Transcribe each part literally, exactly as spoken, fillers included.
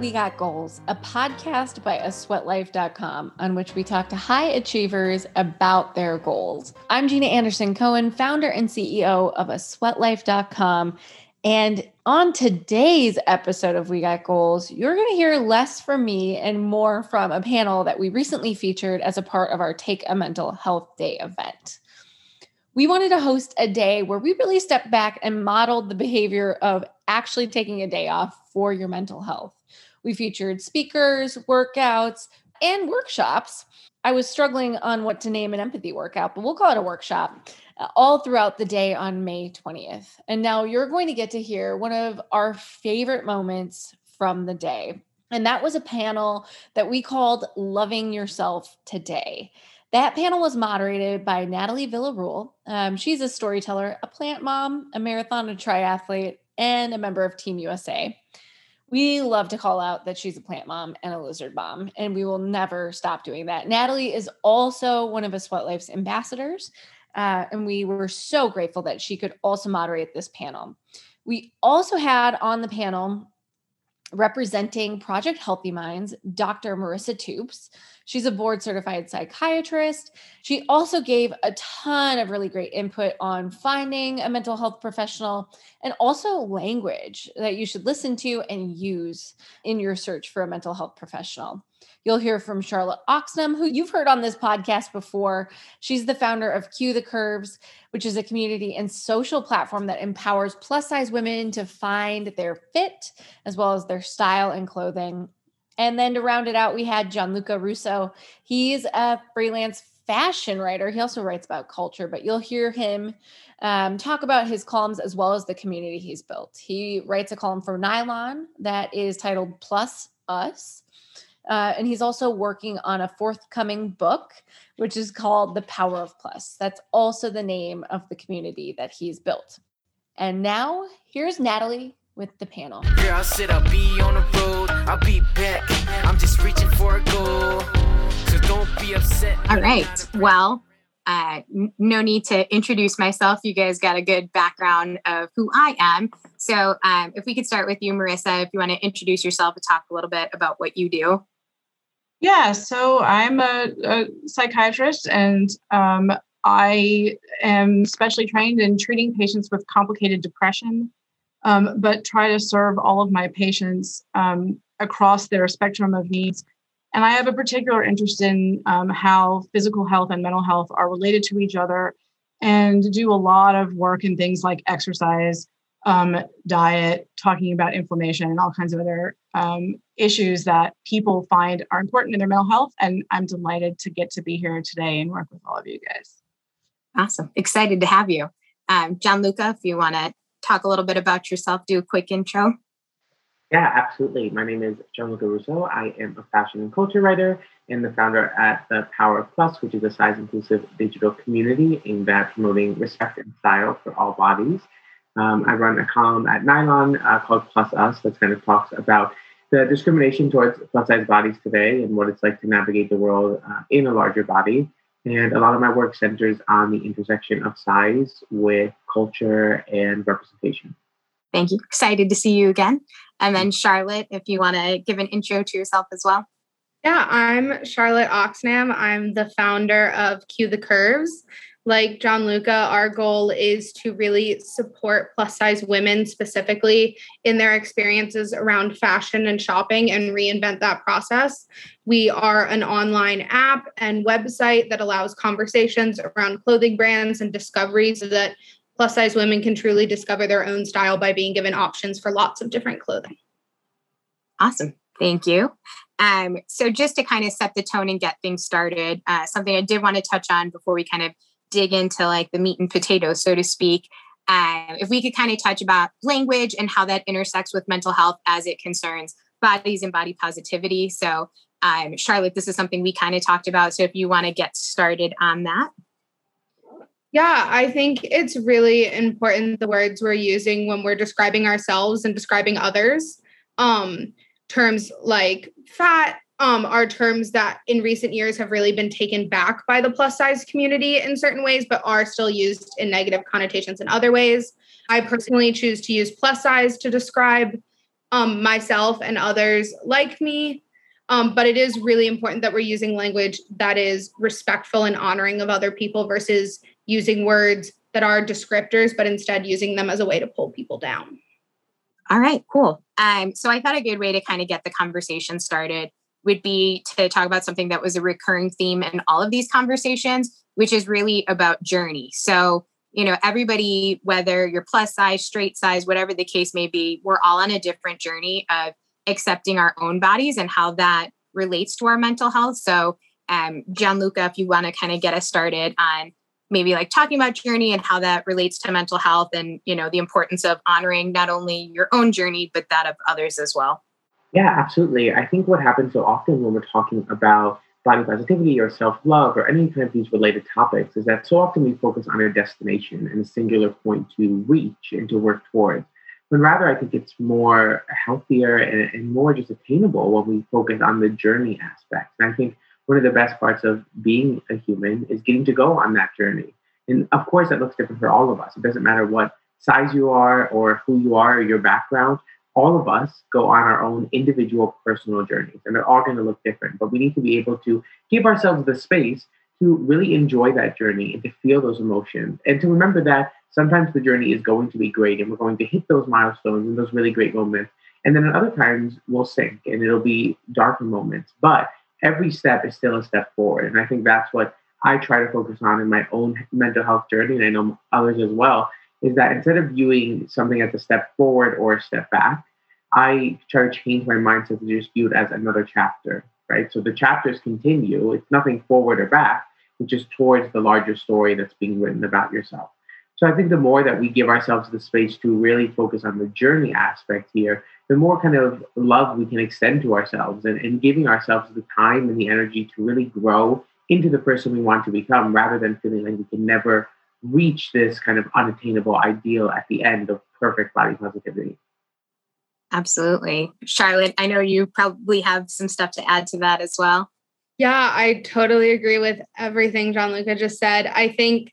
We Got Goals, a podcast by a sweat life dot com on which we talk to high achievers about their goals. I'm Gina Anderson Cohen, founder and C E O of a sweat life dot com. And on today's episode of We Got Goals, you're going to hear less from me and more from a panel that we recently featured as a part of our Take a Mental Health Day event. We wanted to host a day where we really stepped back and modeled the behavior of actually taking a day off for your mental health. We featured speakers, workouts, and workshops. I was struggling on what to name an empathy workout, but we'll call it a workshop, uh, all throughout the day on May twentieth. And now you're going to get to hear one of our favorite moments from the day. And that was a panel that we called Loving Yourself Today. That panel was moderated by Natalie Villarreal. Um, she's a storyteller, a plant mom, a marathon and triathlete, and a member of Team U S A. We love to call out that she's a plant mom and a lizard mom, and we will never stop doing that. Natalie is also one of a Sweat Life's ambassadors, uh, and we were so grateful that she could also moderate this panel. We also had on the panel, representing Project Healthy Minds, Doctor Marissa Toups. She's a board-certified psychiatrist. She also gave a ton of really great input on finding a mental health professional and also language that you should listen to and use in your search for a mental health professional. You'll hear from Charlotte Oxnam, who you've heard on this podcast before. She's the founder of Cue the Curves, which is a community and social platform that empowers plus-size women to find their fit as well as their style and clothing. And then to round it out, we had Gianluca Russo. He's a freelance fashion writer. He also writes about culture, but you'll hear him um, talk about his columns as well as the community he's built. He writes a column for Nylon that is titled Plus Us. Uh, and he's also working on a forthcoming book, which is called The Power of Plus. That's also the name of the community that he's built. And now here's Natalie with the panel. Girl, I said I'll be on the road. I'll be back. I'm just reaching for a goal. So don't be upset. All right. Well, uh, no need to introduce myself. You guys got a good background of who I am. So um, if we could start with you, Marissa, if you want to introduce yourself and talk a little bit about what you do. Yeah, so I'm a, a psychiatrist, and um, I am specially trained in treating patients with complicated depression, um, but try to serve all of my patients um, across their spectrum of needs. And I have a particular interest in um, how physical health and mental health are related to each other, and do a lot of work in things like exercise, um, diet, talking about inflammation, and all kinds of other um, issues that people find are important in their mental health. And I'm delighted to get to be here today and work with all of you guys. Awesome. Excited to have you. Um, Gianluca, if you want to talk a little bit about yourself, do a quick intro. Yeah, absolutely. My name is Gianluca Russo. I am a fashion and culture writer and the founder at The Power of Plus, which is a size-inclusive digital community aimed at promoting respect and style for all bodies. Um, I run a column at Nylon uh, called Plus Us that kind of talks about the discrimination towards plus-size bodies today and what it's like to navigate the world uh, in a larger body. And a lot of my work centers on the intersection of size with culture and representation. Thank you. Excited to see you again. And then Charlotte, if you want to give an intro to yourself as well. Yeah, I'm Charlotte Oxnam. I'm the founder of Cue the Curves. Like Gianluca, our goal is to really support plus-size women specifically in their experiences around fashion and shopping and reinvent that process. We are an online app and website that allows conversations around clothing brands and discoveries so that plus-size women can truly discover their own style by being given options for lots of different clothing. Awesome. Thank you. Um, so just to kind of set the tone and get things started, uh, something I did want to touch on before we kind of dig into like the meat and potatoes, so to speak. Um, if we could kind of touch about language and how that intersects with mental health as it concerns bodies and body positivity. So um, Charlotte, this is something we kind of talked about. So if you want to get started on that. Yeah, I think it's really important the words we're using when we're describing ourselves and describing others. Um, terms like fat, Um, are terms that in recent years have really been taken back by the plus size community in certain ways, but are still used in negative connotations in other ways. I personally choose to use plus size to describe um, myself and others like me. Um, but it is really important that we're using language that is respectful and honoring of other people versus using words that are descriptors, but instead using them as a way to pull people down. All right, cool. Um, so I thought a good way to kind of get the conversation started would be to talk about something that was a recurring theme in all of these conversations, which is really about journey. So, you know, everybody, whether you're plus size, straight size, whatever the case may be, we're all on a different journey of accepting our own bodies and how that relates to our mental health. So, um, Gianluca, if you want to kind of get us started on maybe like talking about journey and how that relates to mental health and, you know, the importance of honoring not only your own journey, but that of others as well. Yeah, absolutely. I think what happens so often when we're talking about body positivity or self-love or any kind of these related topics is that so often we focus on a destination and a singular point to reach and to work towards. But rather, I think it's more healthier and, and more just attainable when we focus on the journey aspect. And I think one of the best parts of being a human is getting to go on that journey. And of course, that looks different for all of us. It doesn't matter what size you are or who you are or your background. All of us go on our own individual personal journeys, and they're all going to look different, but we need to be able to give ourselves the space to really enjoy that journey and to feel those emotions and to remember that sometimes the journey is going to be great and we're going to hit those milestones and those really great moments. And then at other times we'll sink and it'll be darker moments, but every step is still a step forward. And I think that's what I try to focus on in my own mental health journey. And I know others as well, is that instead of viewing something as a step forward or a step back, I try to change my mindset to just view it as another chapter, right? So the chapters continue. It's nothing forward or back, which is towards the larger story that's being written about yourself. So I think the more that we give ourselves the space to really focus on the journey aspect here, the more kind of love we can extend to ourselves and, and giving ourselves the time and the energy to really grow into the person we want to become, rather than feeling like we can never reach this kind of unattainable ideal at the end of perfect body positivity. Absolutely. Charlotte, I know you probably have some stuff to add to that as well. Yeah, I totally agree with everything Gianluca just said. I think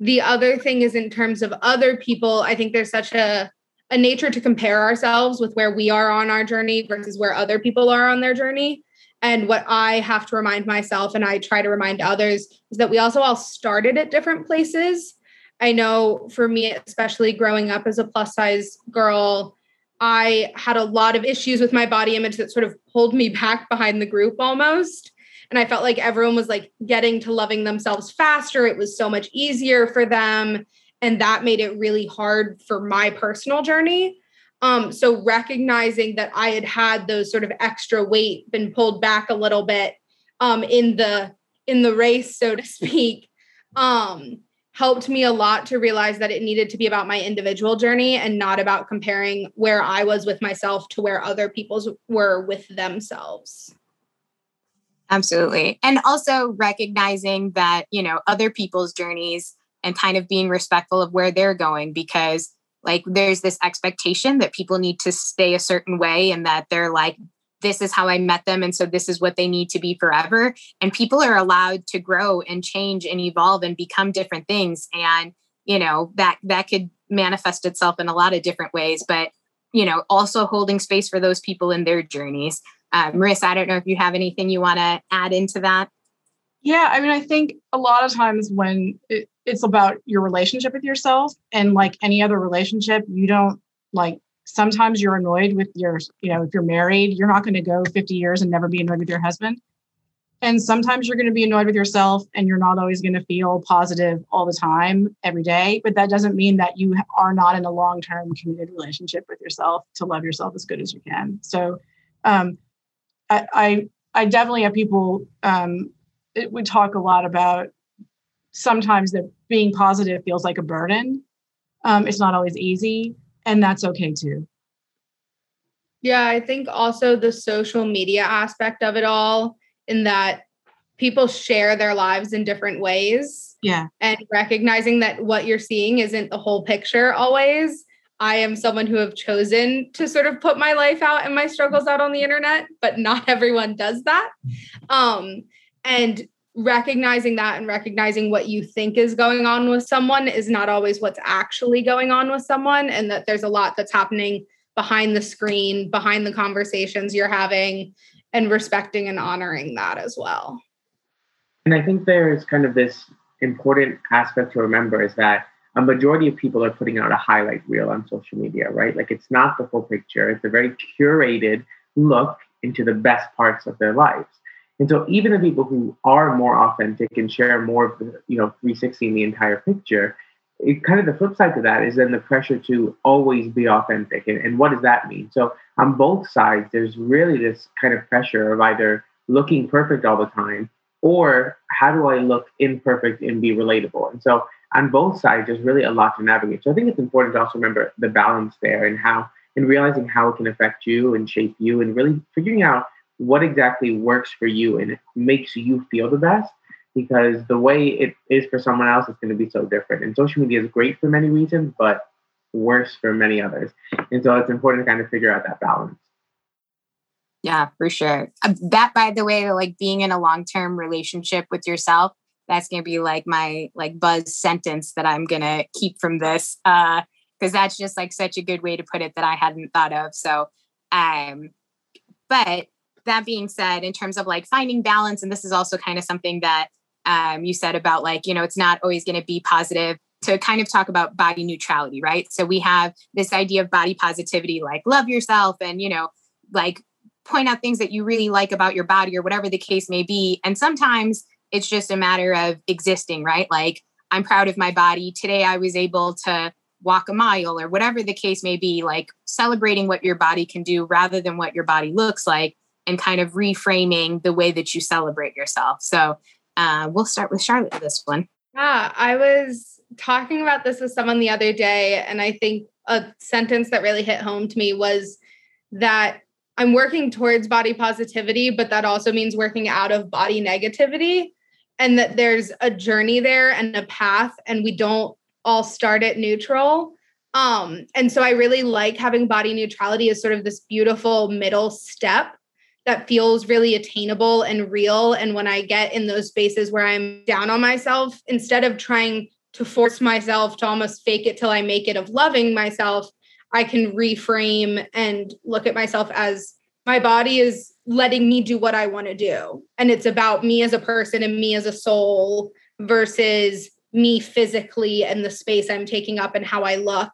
the other thing is in terms of other people, I think there's such a, a nature to compare ourselves with where we are on our journey versus where other people are on their journey. And what I have to remind myself, and I try to remind others, is that we also all started at different places. I know for me, especially growing up as a plus size girl, I had a lot of issues with my body image that sort of pulled me back behind the group almost. And I felt like everyone was like getting to loving themselves faster. It was so much easier for them. And that made it really hard for my personal journey. Um, so recognizing that I had had those sort of extra weight, been pulled back a little bit um, in the in the race, so to speak, um, helped me a lot to realize that it needed to be about my individual journey and not about comparing where I was with myself to where other people's were with themselves. Absolutely. And also recognizing that, you know, other people's journeys and kind of being respectful of where they're going, because like there's this expectation that people need to stay a certain way and that they're like, this is how I met them. And so this is what they need to be forever. And people are allowed to grow and change and evolve and become different things. And, you know, that that could manifest itself in a lot of different ways, but, you know, also holding space for those people in their journeys. Uh, Marissa, I don't know if you have anything you want to add into that. Yeah, I mean, I think a lot of times when it, it's about your relationship with yourself, and like any other relationship, you don't like, sometimes you're annoyed with your, you know, if you're married, you're not going to go fifty years and never be annoyed with your husband. And sometimes you're going to be annoyed with yourself and you're not always going to feel positive all the time, every day. But that doesn't mean that you are not in a long-term committed relationship with yourself to love yourself as good as you can. So um, I, I, I definitely have people, um, It, we talk a lot about sometimes that being positive feels like a burden. Um, it's not always easy, and that's okay too. Yeah, I think also the social media aspect of it all, in that people share their lives in different ways. Yeah. And recognizing that what you're seeing isn't the whole picture always. I am someone who have chosen to sort of put my life out and my struggles out on the internet, but not everyone does that. Um, And recognizing that and recognizing what you think is going on with someone is not always what's actually going on with someone, and that there's a lot that's happening behind the screen, behind the conversations you're having, and respecting and honoring that as well. And I think there's kind of this important aspect to remember is that a majority of people are putting out a highlight reel on social media, right? Like, it's not the full picture. It's a very curated look into the best parts of their lives. And so even the people who are more authentic and share more of the, you know, three sixty in the entire picture, it kind of the flip side to that is then the pressure to always be authentic. And, and what does that mean? So on both sides, there's really this kind of pressure of either looking perfect all the time or how do I look imperfect and be relatable? And so on both sides, there's really a lot to navigate. So I think it's important to also remember the balance there and how, and realizing how it can affect you and shape you and really figuring out what exactly works for you and makes you feel the best, because the way it is for someone else is going to be so different. And social media is great for many reasons, but worse for many others. And so it's important to kind of figure out that balance. Yeah, for sure. That, by the way, like being in a long-term relationship with yourself, that's going to be like my like buzz sentence that I'm going to keep from this. Uh, Cause that's just like such a good way to put it that I hadn't thought of. So, um, but that being said, in terms of like finding balance, and this is also kind of something that um, you said about like, you know, it's not always going to be positive, to kind of talk about body neutrality, right? So we have this idea of body positivity, like love yourself and, you know, like point out things that you really like about your body or whatever the case may be. And sometimes it's just a matter of existing, right? Like, I'm proud of my body. Today I was able to walk a mile or whatever the case may be, like celebrating what your body can do rather than what your body looks like, and kind of reframing the way that you celebrate yourself. So uh, we'll start with Charlotte for this one. Yeah, I was talking about this with someone the other day, and I think a sentence that really hit home to me was that I'm working towards body positivity, but that also means working out of body negativity, and that there's a journey there and a path, and we don't all start at neutral. Um, and so I really like having body neutrality as sort of this beautiful middle step that feels really attainable and real. And when I get in those spaces where I'm down on myself, instead of trying to force myself to almost fake it till I make it of loving myself, I can reframe and look at myself as my body is letting me do what I want to do. And it's about me as a person and me as a soul versus me physically and the space I'm taking up and how I look.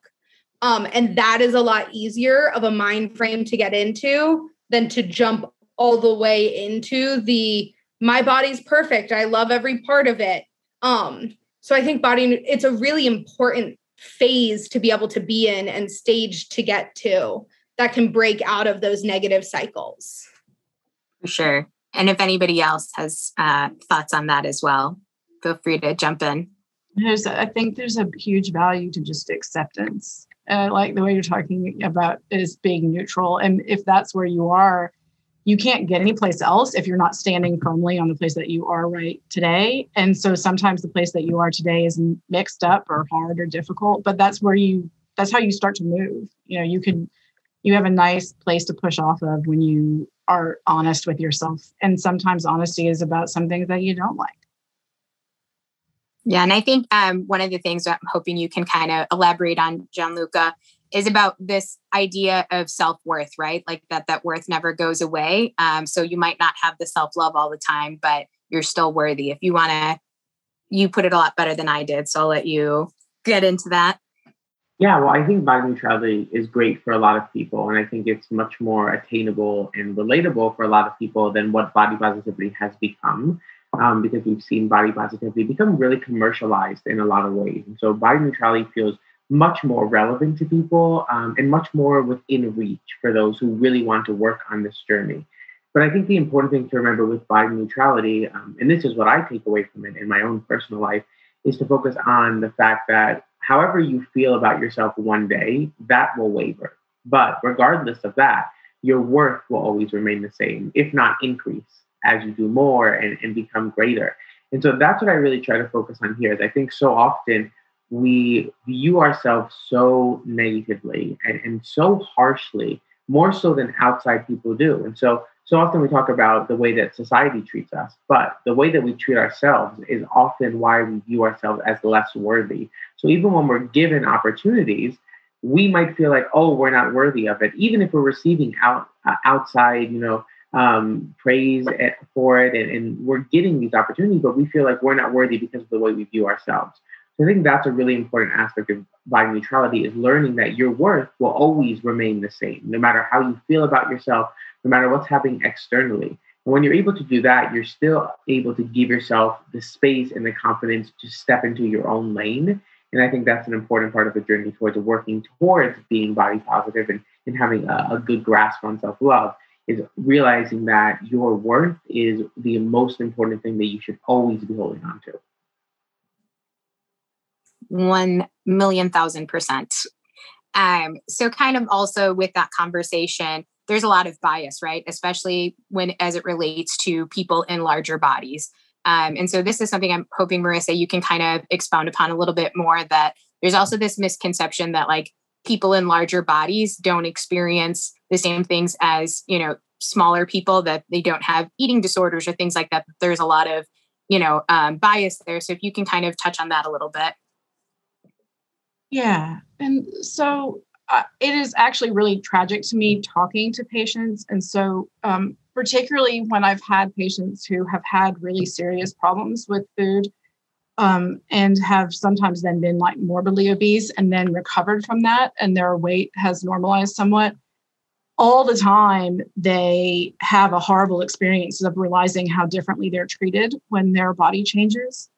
Um, and that is a lot easier of a mind frame to get into than to jump all the way into the, my body's perfect, I love every part of it. Um, so I think body, it's a really important phase to be able to be in and stage to get to that can break out of those negative cycles. For sure. And if anybody else has uh, thoughts on that as well, feel free to jump in. There's, I think there's a huge value to just acceptance. Uh, like the way you're talking about is being neutral. And if that's where you are, you can't get any place else if you're not standing firmly on the place that you are right today. And so sometimes the place that you are today is mixed up or hard or difficult, but that's where you, that's how you start to move. You know, you can, you have a nice place to push off of when you are honest with yourself. And sometimes honesty is about some things that you don't like. Yeah. And I think um, one of the things that I'm hoping you can kind of elaborate on, Gianluca, is about this idea of self-worth, right? Like that, that worth never goes away. Um, so you might not have the self-love all the time, but you're still worthy. If you want to, you put it a lot better than I did. So I'll let you get into that. Yeah. Well, I think body neutrality is great for a lot of people. And I think it's much more attainable and relatable for a lot of people than what body positivity has become. Um, because we've seen body positivity become really commercialized in a lot of ways. And so body neutrality feels much more relevant to people um, and much more within reach for those who really want to work on this journey. But I think the important thing to remember with body neutrality, um, and this is what I take away from it in my own personal life, is to focus on the fact that however you feel about yourself one day, that will waver. But regardless of that, your worth will always remain the same, if not increase, as you do more and, and become greater. And so that's what I really try to focus on here is I think so often we view ourselves so negatively and, and so harshly, more so than outside people do. And so, so often we talk about the way that society treats us, but the way that we treat ourselves is often why we view ourselves as less worthy. So even when we're given opportunities, we might feel like, oh, we're not worthy of it, even if we're receiving out uh, outside, you know, um, praise for it, and, and we're getting these opportunities, but we feel like we're not worthy because of the way we view ourselves. So I think that's a really important aspect of body neutrality, is learning that your worth will always remain the same, no matter how you feel about yourself, no matter what's happening externally. And when you're able to do that, you're still able to give yourself the space and the confidence to step into your own lane. And I think that's an important part of the journey towards working towards being body positive and, and having a, a good grasp on self-love, is realizing that your worth is the most important thing that you should always be holding on to. One million thousand percent. Um, so kind of also with that conversation, there's a lot of bias, right? Especially when, as it relates to people in larger bodies. Um, and so this is something I'm hoping, Marissa, you can kind of expound upon a little bit more, that there's also this misconception that like people in larger bodies don't experience the same things as, you know, smaller people, that they don't have eating disorders or things like that. There's a lot of, you know, um, bias there. So if you can kind of touch on that a little bit. Yeah. And so uh, it is actually really tragic to me talking to patients. And so, um, particularly when I've had patients who have had really serious problems with food, um, and have sometimes then been like morbidly obese and then recovered from that, and their weight has normalized somewhat, all the time they have a horrible experience of realizing how differently they're treated when their body changes.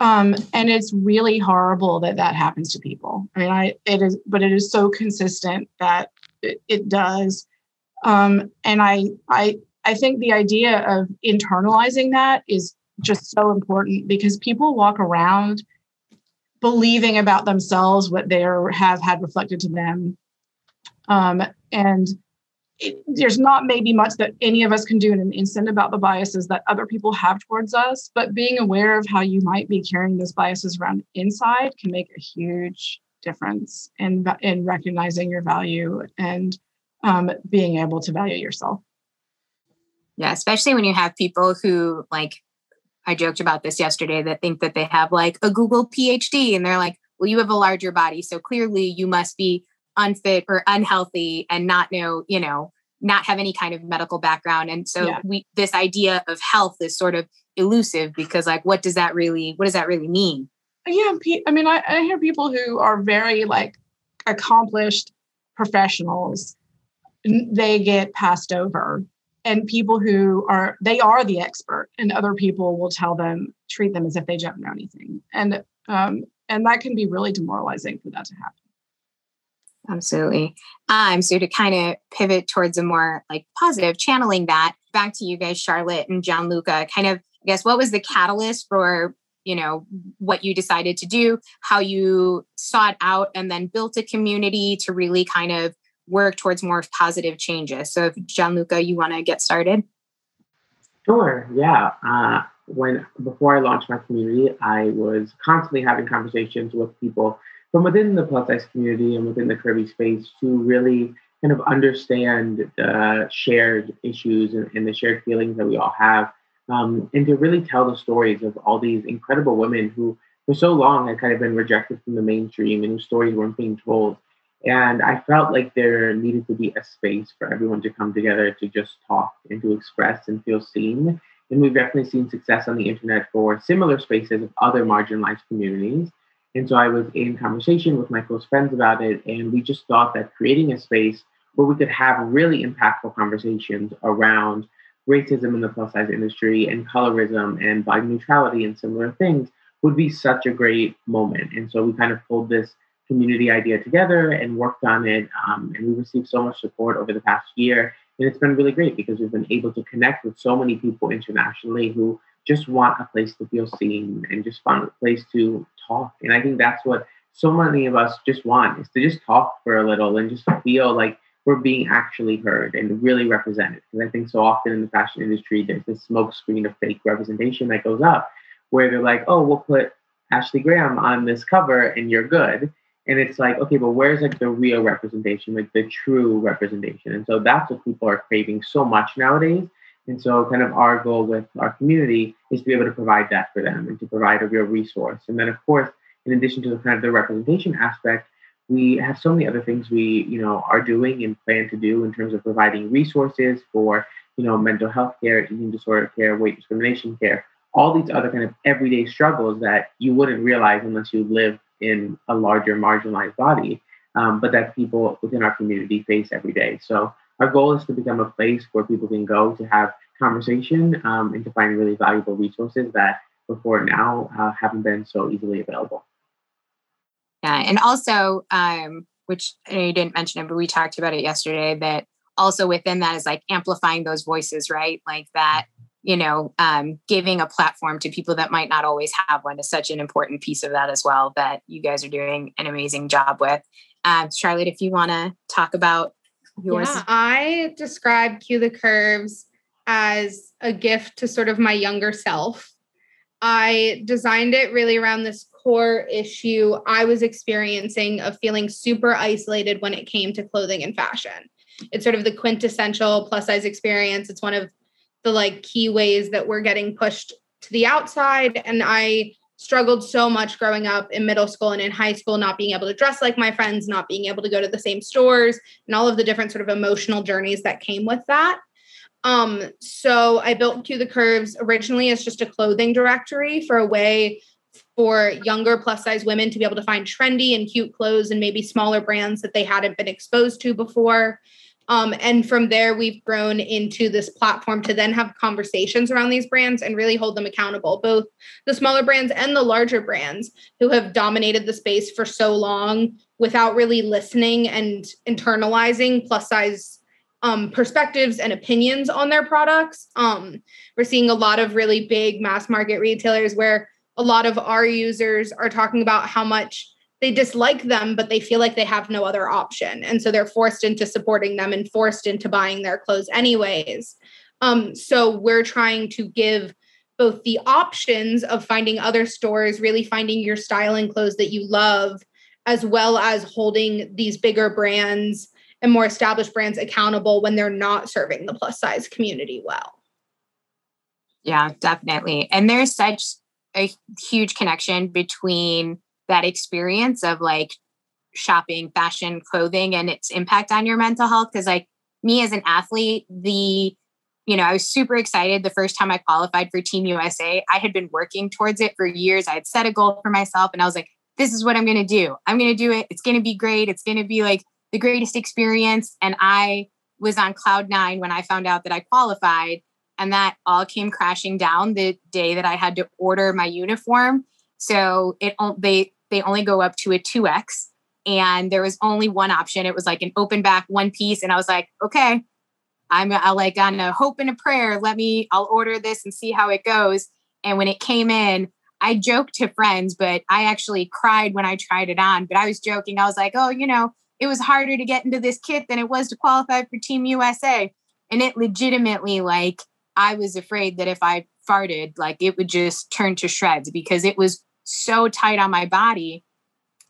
Um, and it's really horrible that that happens to people. I mean, I, it is, but it is so consistent that it, it does. Um, and I, I, I think the idea of internalizing that is just so important, because people walk around believing about themselves what they are, have had reflected to them. Um, and it, there's not maybe much that any of us can do in an instant about the biases that other people have towards us, but being aware of how you might be carrying those biases around inside can make a huge difference in, in recognizing your value and um, being able to value yourself. Yeah. Especially when you have people who, like, I joked about this yesterday, that think that they have like a Google PhD, and they're like, well, you have a larger body, so clearly you must be unfit or unhealthy and not know, you know, not have any kind of medical background. And so yeah. we, this idea of health is sort of elusive, because like, what does that really, what does that really mean? Yeah. I mean, I, I hear people who are very like accomplished professionals, they get passed over, and people who are, they are the expert, and other people will tell them, treat them as if they don't know anything. And, um, and that can be really demoralizing for that to happen. Absolutely. Um, so to kind of pivot towards a more like positive, channeling that back to you guys, Charlotte and Gianluca, kind of, I guess, what was the catalyst for, you know, what you decided to do, how you sought out and then built a community to really kind of work towards more positive changes? So if Gianluca, you want to get started? Sure. Yeah. Uh, when, before I launched my community, I was constantly having conversations with people from within the plus size community and within the curvy space to really kind of understand the shared issues and, and the shared feelings that we all have, um, and to really tell the stories of all these incredible women who for so long had kind of been rejected from the mainstream and whose stories weren't being told. And I felt like there needed to be a space for everyone to come together to just talk and to express and feel seen. And we've definitely seen success on the internet for similar spaces of other marginalized communities. And so I was in conversation with my close friends about it, and we just thought that creating a space where we could have really impactful conversations around racism in the plus size industry and colorism and body neutrality and similar things would be such a great moment. And so we kind of pulled this community idea together and worked on it, um, and we received so much support over the past year. And it's been really great because we've been able to connect with so many people internationally who just want a place to feel seen and just find a place to talk. And I think that's what so many of us just want, is to just talk for a little and just feel like we're being actually heard and really represented. Because I think so often in the fashion industry, there's this smoke screen of fake representation that goes up where they're like, oh, we'll put Ashley Graham on this cover and you're good. And it's like, okay, but where's like the real representation, like the true representation? And so that's what people are craving so much nowadays. And so kind of our goal with our community is to be able to provide that for them and to provide a real resource. And then, of course, in addition to the kind of the representation aspect, we have so many other things we, you know, are doing and plan to do in terms of providing resources for, you know, mental health care, eating disorder care, weight discrimination care, all these other kind of everyday struggles that you wouldn't realize unless you live in a larger marginalized body, um, but that people within our community face every day. So our goal is to become a place where people can go to have conversation um, and to find really valuable resources that before now uh, haven't been so easily available. Yeah, and also, um, which I know you didn't mention it, but we talked about it yesterday, that also within that is like amplifying those voices, right? Like that, you know, um, giving a platform to people that might not always have one is such an important piece of that as well, that you guys are doing an amazing job with. Um, Charlotte, if you want to talk about yours. Yeah, I describe Cue the Curves as a gift to sort of my younger self. I designed it really around this core issue I was experiencing of feeling super isolated when it came to clothing and fashion. It's sort of the quintessential plus size experience. It's one of the like key ways that we're getting pushed to the outside. And I struggled so much growing up in middle school and in high school, not being able to dress like my friends, not being able to go to the same stores, and all of the different sort of emotional journeys that came with that. Um, so I built Cue the Curves originally as just a clothing directory for a way for younger plus size women to be able to find trendy and cute clothes and maybe smaller brands that they hadn't been exposed to before. Um, and from there, we've grown into this platform to then have conversations around these brands and really hold them accountable, both the smaller brands and the larger brands who have dominated the space for so long without really listening and internalizing plus size Um, perspectives and opinions on their products. Um, we're seeing a lot of really big mass market retailers where a lot of our users are talking about how much they dislike them, but they feel like they have no other option. And so they're forced into supporting them and forced into buying their clothes anyways. Um, so we're trying to give both the options of finding other stores, really finding your style and clothes that you love, as well as holding these bigger brands and more established brands accountable when they're not serving the plus size community well. Yeah, definitely. And there's such a huge connection between that experience of like shopping, fashion, clothing, and its impact on your mental health. Cause like me as an athlete, the, you know, I was super excited the first time I qualified for Team U S A. I had been working towards it for years. I had set a goal for myself and I was like, this is what I'm going to do. I'm going to do it. It's going to be great. It's going to be like the greatest experience. And I was on cloud nine when I found out that I qualified, and that all came crashing down the day that I had to order my uniform. So it they they only go up to a two X, and there was only one option. It was like an open back one piece. And I was like, okay, I'm I like on a hope and a prayer. Let me, I'll order this and see how it goes. And when it came in, I joked to friends, but I actually cried when I tried it on, but I was joking. I was like, oh, you know, it was harder to get into this kit than it was to qualify for Team U S A. And it legitimately, like, I was afraid that if I farted, like it would just turn to shreds because it was so tight on my body.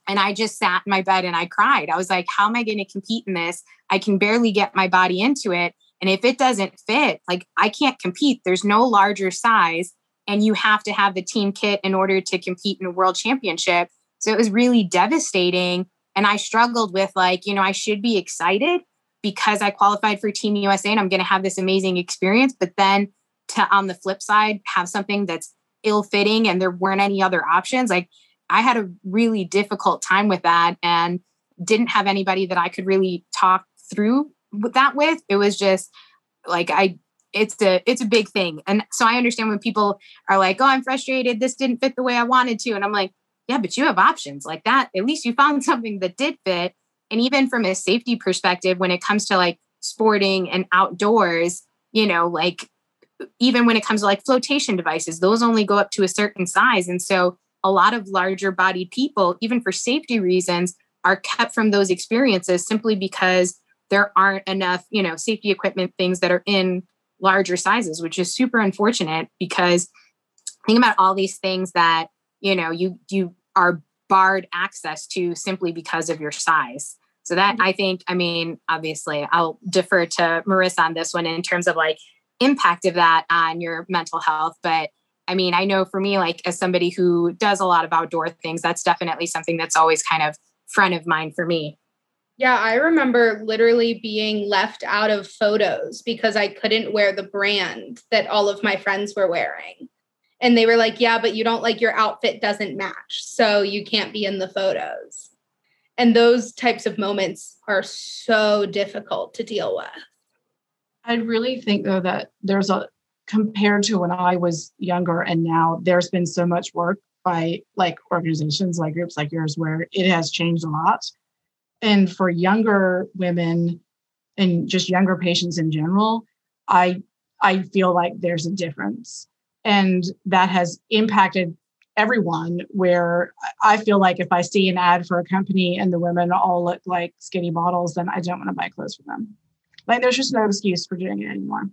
And I just sat in my bed and I cried. I was like, how am I going to compete in this? I can barely get my body into it. And if it doesn't fit, like I can't compete. There's no larger size. And you have to have the team kit in order to compete in a world championship. So it was really devastating. And I struggled with like, you know, I should be excited because I qualified for Team U S A and I'm going to have this amazing experience. But then to, on the flip side, have something that's ill-fitting and there weren't any other options. Like I had a really difficult time with that and didn't have anybody that I could really talk through that with. It was just like, I, it's a, it's a big thing. And so I understand when people are like, oh, I'm frustrated. This didn't fit the way I wanted to. And I'm like, yeah, but you have options like that. At least you found something that did fit. And even from a safety perspective, when it comes to like sporting and outdoors, you know, like even when it comes to like flotation devices, those only go up to a certain size. And so a lot of larger bodied people, even for safety reasons, are kept from those experiences simply because there aren't enough, you know, safety equipment things that are in larger sizes, which is super unfortunate because think about all these things that, you know, you, you, are barred access to simply because of your size. So that I think, I mean, obviously I'll defer to Marissa on this one in terms of like impact of that on your mental health. But I mean, I know for me, like as somebody who does a lot of outdoor things, that's definitely something that's always kind of front of mind for me. Yeah, I remember literally being left out of photos because I couldn't wear the brand that all of my friends were wearing. And they were like, yeah, but you don't, like, your outfit doesn't match, so you can't be in the photos. And those types of moments are so difficult to deal with. I really think, though, that there's a, compared to when I was younger and now, there's been so much work by like organizations, like groups like yours, where it has changed a lot. And for younger women and just younger patients in general, I I feel like there's a difference. And that has impacted everyone, where I feel like if I see an ad for a company and the women all look like skinny models, then I don't want to buy clothes for them. Like, there's just no excuse for doing it anymore.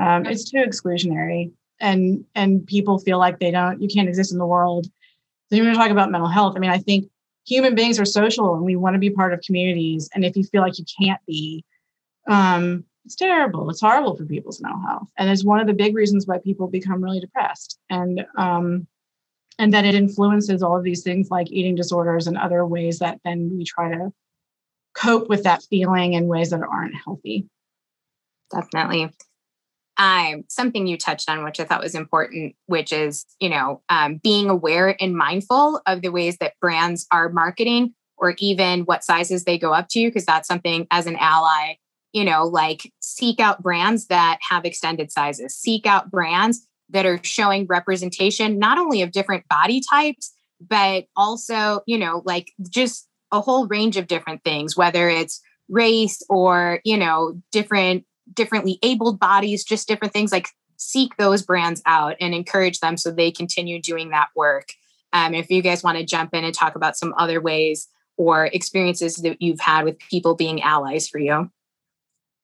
Um, it's too exclusionary. And and people feel like they don't, you can't exist in the world. So you're going to talk about mental health. I mean, I think human beings are social and we want to be part of communities. And if you feel like you can't be, um, it's terrible. It's horrible for people's mental health. And it's one of the big reasons why people become really depressed. And um, and that it influences all of these things like eating disorders and other ways that then we try to cope with that feeling in ways that aren't healthy. Definitely. Um, something you touched on, which I thought was important, which is, you know, um, being aware and mindful of the ways that brands are marketing or even what sizes they go up to, because that's something as an ally, you know, like seek out brands that have extended sizes, seek out brands that are showing representation, not only of different body types, but also, you know, like just a whole range of different things, whether it's race or, you know, different differently abled bodies, just different things. Like, seek those brands out and encourage them so they continue doing that work. Um, if you guys want to jump in and talk about some other ways or experiences that you've had with people being allies for you.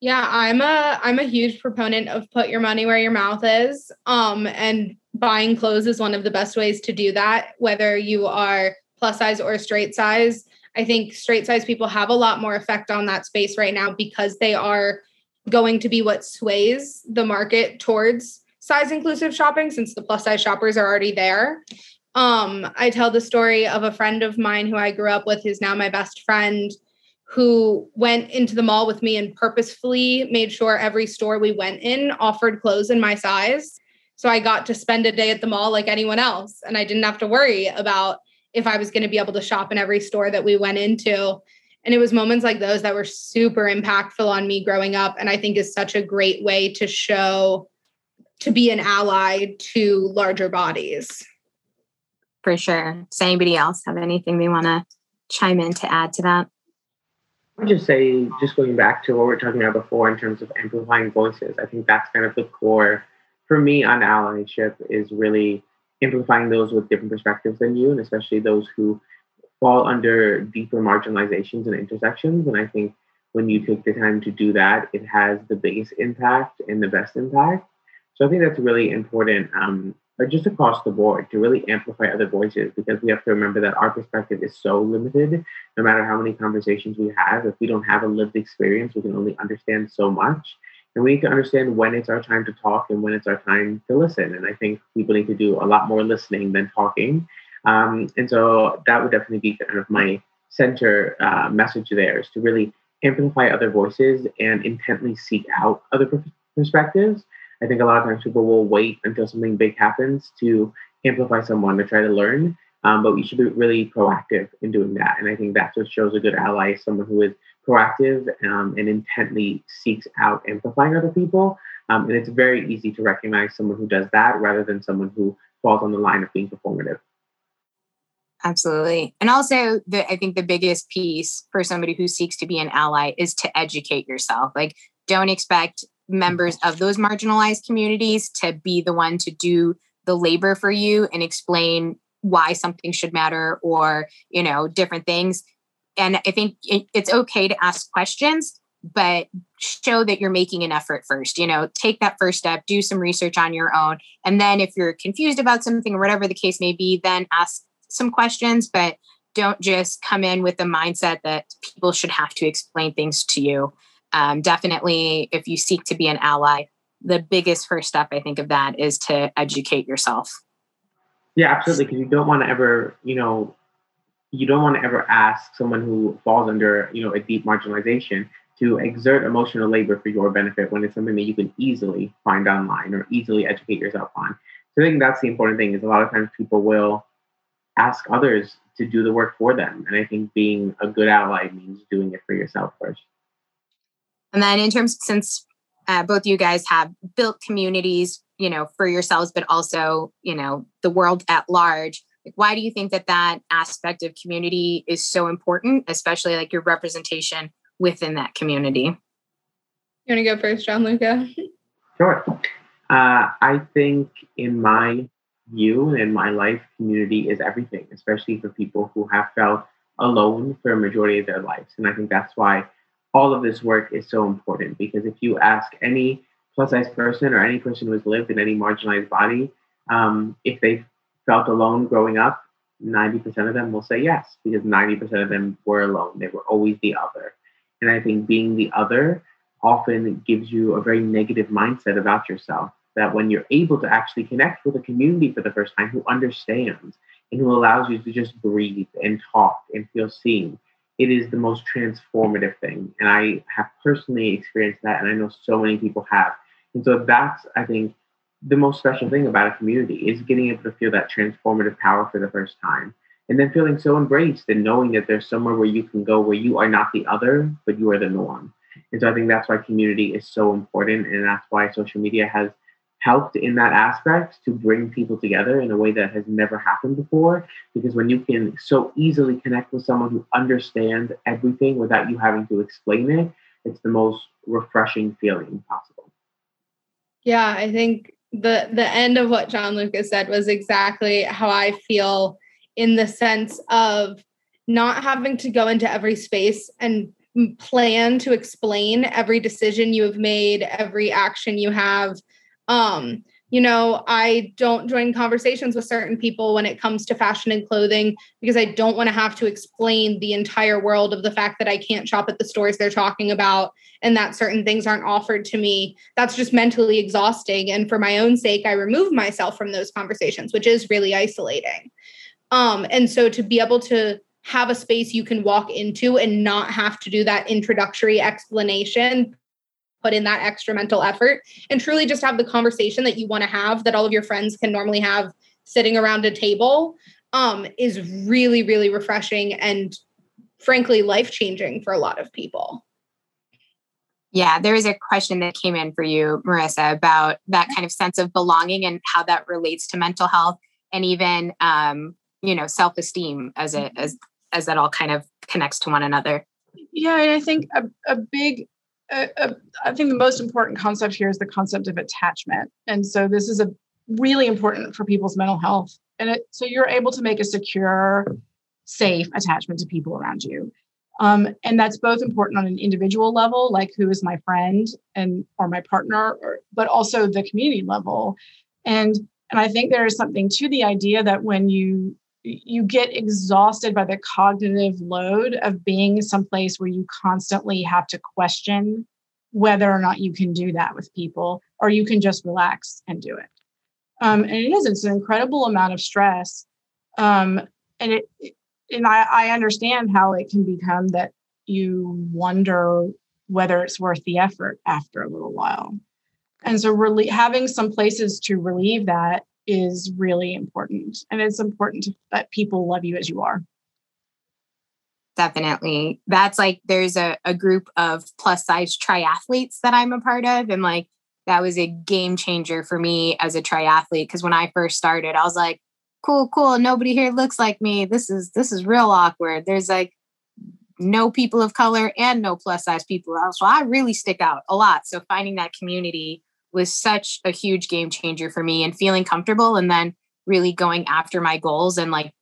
Yeah, I'm a, I'm a huge proponent of put your money where your mouth is. Um, and buying clothes is one of the best ways to do that, whether you are plus size or straight size. I think straight size people have a lot more effect on that space right now because they are going to be what sways the market towards size inclusive shopping, since the plus size shoppers are already there. Um, I tell the story of a friend of mine who I grew up with, who's now my best friend, who went into the mall with me and purposefully made sure every store we went in offered clothes in my size. So I got to spend a day at the mall like anyone else. And I didn't have to worry about if I was going to be able to shop in every store that we went into. And it was moments like those that were super impactful on me growing up. And I think is such a great way to show, to be an ally to larger bodies. For sure. Does anybody else have anything they want to chime in to add to that? I'll just say, just going back to what we were talking about before in terms of amplifying voices, I think that's kind of the core for me on allyship, is really amplifying those with different perspectives than you, and especially those who fall under deeper marginalizations and intersections. And I think when you take the time to do that, it has the biggest impact and the best impact. So I think that's really important, um, but just across the board, to really amplify other voices, because we have to remember that our perspective is so limited. No matter how many conversations we have, if we don't have a lived experience, we can only understand so much. And we need to understand when it's our time to talk and when it's our time to listen. And I think people need to do a lot more listening than talking. Um, and so that would definitely be kind of my center uh, message there, is to really amplify other voices and intently seek out other pr- perspectives. I think a lot of times people will wait until something big happens to amplify someone, to try to learn, um, but we should be really proactive in doing that. And I think that's what shows a good ally, is someone who is proactive um, and intently seeks out amplifying other people. Um, and it's very easy to recognize someone who does that rather than someone who falls on the line of being performative. Absolutely. And also, the, I think the biggest piece for somebody who seeks to be an ally is to educate yourself. Like, don't expect members of those marginalized communities to be the one to do the labor for you and explain why something should matter or, you know, different things. And I think it, it's okay to ask questions, but show that you're making an effort first. You know, take that first step, do some research on your own. And then if you're confused about something or whatever the case may be, then ask some questions, but don't just come in with the mindset that people should have to explain things to you. Um, definitely, if you seek to be an ally, the biggest first step, I think, of that is to educate yourself. Yeah, absolutely. Because you don't want to ever, you know, you don't want to ever ask someone who falls under, you know, a deep marginalization to exert emotional labor for your benefit when it's something that you can easily find online or easily educate yourself on. So I think that's the important thing, is a lot of times people will ask others to do the work for them. And I think being a good ally means doing it for yourself first. And then in terms, since uh, both you guys have built communities, you know, for yourselves, but also, you know, the world at large, like, why do you think that that aspect of community is so important, especially like your representation within that community? You want to go first, Gianluca? Sure. Uh, I think in my view and in my life, community is everything, especially for people who have felt alone for a majority of their lives. And I think that's why all of this work is so important, because if you ask any plus size person or any person who has lived in any marginalized body, um, if they felt alone growing up, ninety percent of them will say yes, because ninety percent of them were alone. They were always the other. And I think being the other often gives you a very negative mindset about yourself, that when you're able to actually connect with a community for the first time who understands and who allows you to just breathe and talk and feel seen, it is the most transformative thing. And I have personally experienced that, and I know so many people have. And so that's, I think, the most special thing about a community, is getting able to feel that transformative power for the first time. And then feeling so embraced and knowing that there's somewhere where you can go where you are not the other, but you are the norm. And so I think that's why community is so important. And that's why social media has helped in that aspect, to bring people together in a way that has never happened before. Because when you can so easily connect with someone who understands everything without you having to explain it, it's the most refreshing feeling possible. Yeah, I think the the end of what Gianluca said was exactly how I feel, in the sense of not having to go into every space and plan to explain every decision you have made, every action you have. Um, you know, I don't join conversations with certain people when it comes to fashion and clothing, because I don't want to have to explain the entire world of the fact that I can't shop at the stores they're talking about and that certain things aren't offered to me. That's just mentally exhausting. And for my own sake, I remove myself from those conversations, which is really isolating. Um, and so to be able to have a space you can walk into and not have to do that introductory explanation, put in that extra mental effort, and truly just have the conversation that you want to have, that all of your friends can normally have sitting around a table, um, is really, really refreshing and frankly, life-changing for a lot of people. Yeah, there is a question that came in for you, Marissa, about that kind of sense of belonging and how that relates to mental health. And even, um, you know, self-esteem as it as as that all kind of connects to one another. Yeah, and I think a, a big, a, a, I think the most important concept here is the concept of attachment. And so this is a really important for people's mental health. And it, so you're able to make a secure, safe attachment to people around you. Um, and that's both important on an individual level, like who is my friend and or my partner, or, but also the community level. And And I think there is something to the idea that when you you get exhausted by the cognitive load of being someplace where you constantly have to question whether or not you can do that with people, or you can just relax and do it. Um, and it is, it's an incredible amount of stress. Um, and it, and I, I understand how it can become that you wonder whether it's worth the effort after a little while. And so really having some places to relieve that is really important. And it's important to, that people love you as you are. Definitely. That's like, there's a, a group of plus size triathletes that I'm a part of. And like, that was a game changer for me as a triathlete. Cause when I first started, I was like, cool, cool. Nobody here looks like me. This is, this is real awkward. There's like no people of color and no plus size people. So I really stick out a lot. So finding that community was such a huge game changer for me, and feeling comfortable and then really going after my goals and like,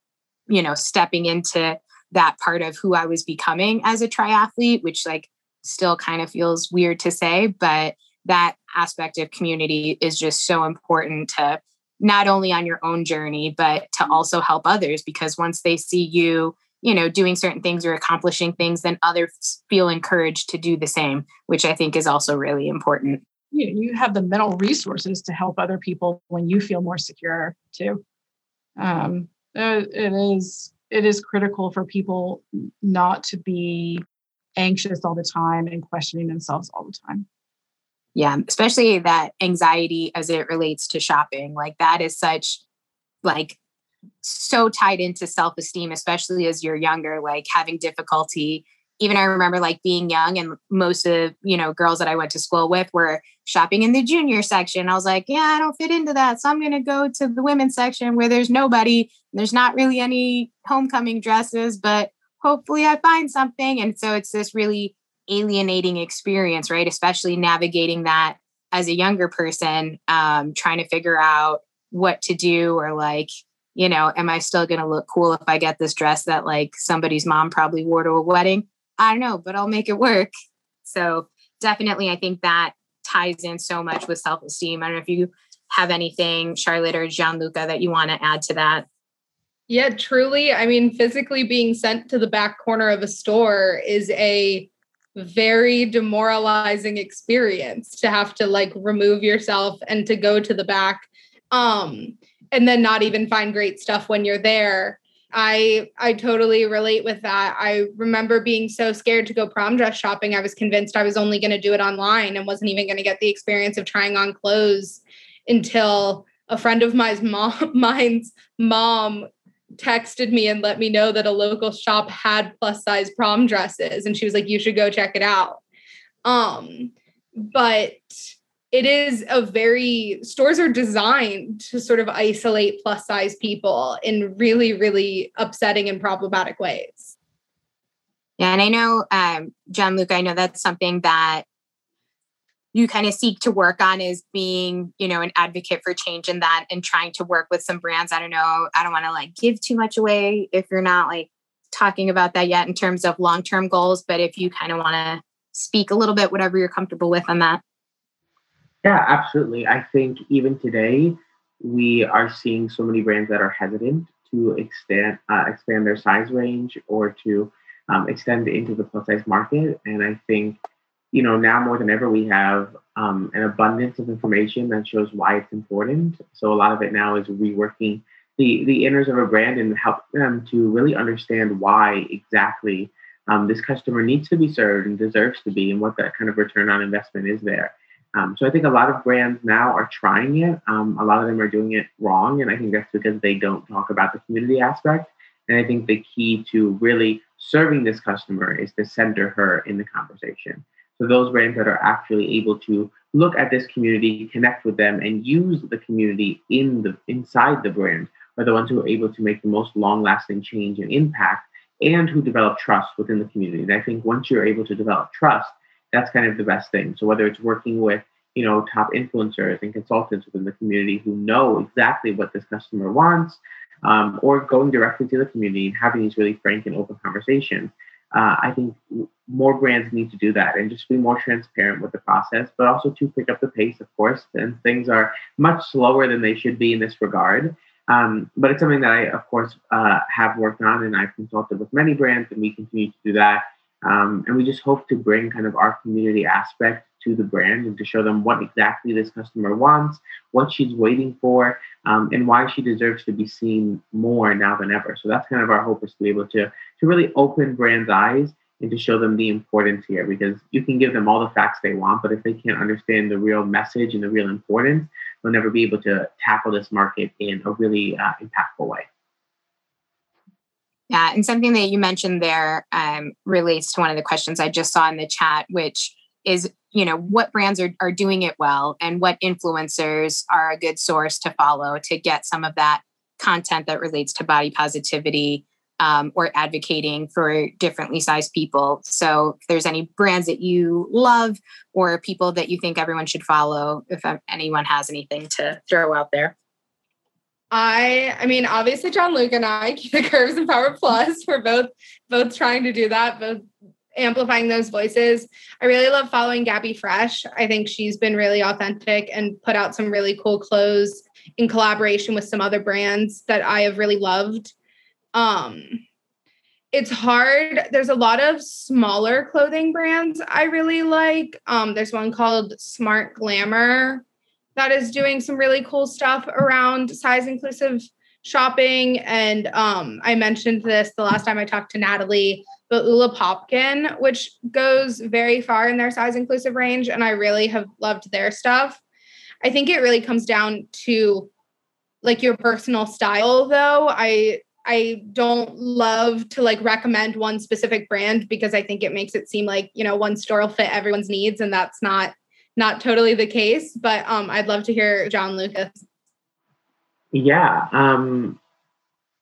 you know, stepping into that part of who I was becoming as a triathlete, which like still kind of feels weird to say, but that aspect of community is just so important to not only on your own journey, but to also help others, because once they see you, you know, doing certain things or accomplishing things, then others feel encouraged to do the same, which I think is also really important. You have the mental resources to help other people when you feel more secure too. Um, it is, it is critical for people not to be anxious all the time and questioning themselves all the time. Yeah, especially that anxiety as it relates to shopping. Like that is such, like, so tied into self-esteem, especially as you're younger, like having difficulty. Even I remember like being young and most of, you know, girls that I went to school with were shopping in the junior section. I was like, yeah, I don't fit into that. So I'm going to go to the women's section where there's nobody. There's not really any homecoming dresses, but hopefully I find something. And so it's this really alienating experience, right? Especially navigating that as a younger person, um, trying to figure out what to do, or like, you know, am I still going to look cool if I get this dress that like somebody's mom probably wore to a wedding? I don't know, but I'll make it work. So definitely, I think that ties in so much with self-esteem. I don't know if you have anything, Charlotte or Gianluca, that you want to add to that. Yeah, truly. I mean, physically being sent to the back corner of a store is a very demoralizing experience, to have to like remove yourself and to go to the back, um, and then not even find great stuff when you're there. I I totally relate with that. I remember being so scared to go prom dress shopping. I was convinced I was only going to do it online and wasn't even going to get the experience of trying on clothes until a friend of mine's mom, mine's mom texted me and let me know that a local shop had plus size prom dresses. And she was like, you should go check it out. Um, but it is a very, stores are designed to sort of isolate plus size people in really, really upsetting and problematic ways. Yeah. And I know, um, Gianluca, I know that's something that you kind of seek to work on, is being, you know, an advocate for change in that and trying to work with some brands. I don't know. I don't want to like give too much away if you're not like talking about that yet in terms of long-term goals, but if you kind of want to speak a little bit, whatever you're comfortable with on that. Yeah, absolutely. I think even today we are seeing so many brands that are hesitant to extend, uh, expand their size range or to um, extend into the plus size market. And I think, you know, now more than ever, we have um, an abundance of information that shows why it's important. So a lot of it now is reworking the, the inners of a brand and help them to really understand why exactly um, this customer needs to be served and deserves to be, and what that kind of return on investment is there. Um, so I think a lot of brands now are trying it. Um, a lot of them are doing it wrong. And I think that's because they don't talk about the community aspect. And I think the key to really serving this customer is to center her in the conversation. So those brands that are actually able to look at this community, connect with them, and use the community in the inside the brand are the ones who are able to make the most long-lasting change and impact, and who develop trust within the community. And I think once you're able to develop trust, that's kind of the best thing. So whether it's working with, you know, top influencers and consultants within the community who know exactly what this customer wants, um, or going directly to the community and having these really frank and open conversations, uh, I think more brands need to do that and just be more transparent with the process, but also to pick up the pace, of course, and things are much slower than they should be in this regard. Um, but it's something that I, of course, uh, have worked on, and I've consulted with many brands, and we continue to do that. Um, and we just hope to bring kind of our community aspect to the brand and to show them what exactly this customer wants, what she's waiting for, um, and why she deserves to be seen more now than ever. So that's kind of our hope, is to be able to, to really open brands' eyes and to show them the importance here, because you can give them all the facts they want, but if they can't understand the real message and the real importance, they'll never be able to tackle this market in a really uh, impactful way. Yeah. And something that you mentioned there um, relates to one of the questions I just saw in the chat, which is, you know, what brands are, are doing it well and what influencers are a good source to follow to get some of that content that relates to body positivity um, or advocating for differently sized people. So if there's any brands that you love or people that you think everyone should follow, if anyone has anything to throw out there. I, I mean, obviously, Gianluca and I, Cue the Curves and Power Plus, we're both both trying to do that, both amplifying those voices. I really love following Gabi Fresh. I think she's been really authentic and put out some really cool clothes in collaboration with some other brands that I have really loved. Um, it's hard. There's a lot of smaller clothing brands I really like. Um, there's one called Smart Glamour that is doing some really cool stuff around size inclusive shopping. And um, I mentioned this the last time I talked to Natalie, but Ulla Popken, which goes very far in their size inclusive range. And I really have loved their stuff. I think it really comes down to like your personal style though. I, I don't love to like recommend one specific brand because I think it makes it seem like, you know, one store will fit everyone's needs. And that's not, not totally the case, but um, I'd love to hear Gianluca. Yeah. Um,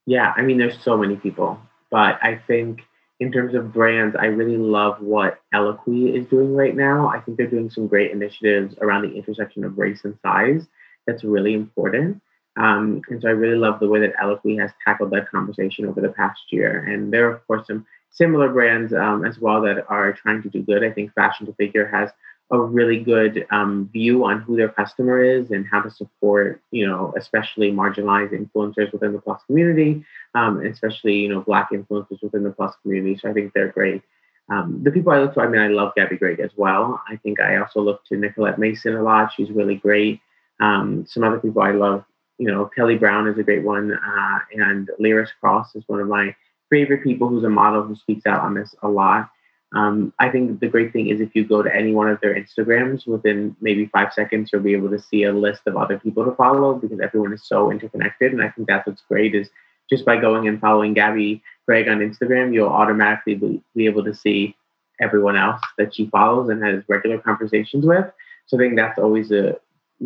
yeah. I mean, there's so many people, but I think in terms of brands, I really love what Eloquii is doing right now. I think they're doing some great initiatives around the intersection of race and size. That's really important. Um, and so I really love the way that Eloquii has tackled that conversation over the past year. And there are, of course, some similar brands um, as well that are trying to do good. I think Fashion to Figure has a really good um, view on who their customer is and how to support, you know, especially marginalized influencers within the plus community, um, especially, you know, Black influencers within the plus community. So I think they're great. Um, the people I look to, I mean, I love Gabby Grey as well. I think I also look to Nicolette Mason a lot. She's really great. Um, some other people I love, you know, Kelly Brown is a great one. Uh, and Lyris Cross is one of my favorite people who's a model who speaks out on this a lot. Um, I think the great thing is if you go to any one of their Instagrams, within maybe five seconds, you'll be able to see a list of other people to follow because everyone is so interconnected. And I think that's what's great is just by going and following Gabby Greg on Instagram, you'll automatically be, be able to see everyone else that she follows and has regular conversations with. So I think that's always a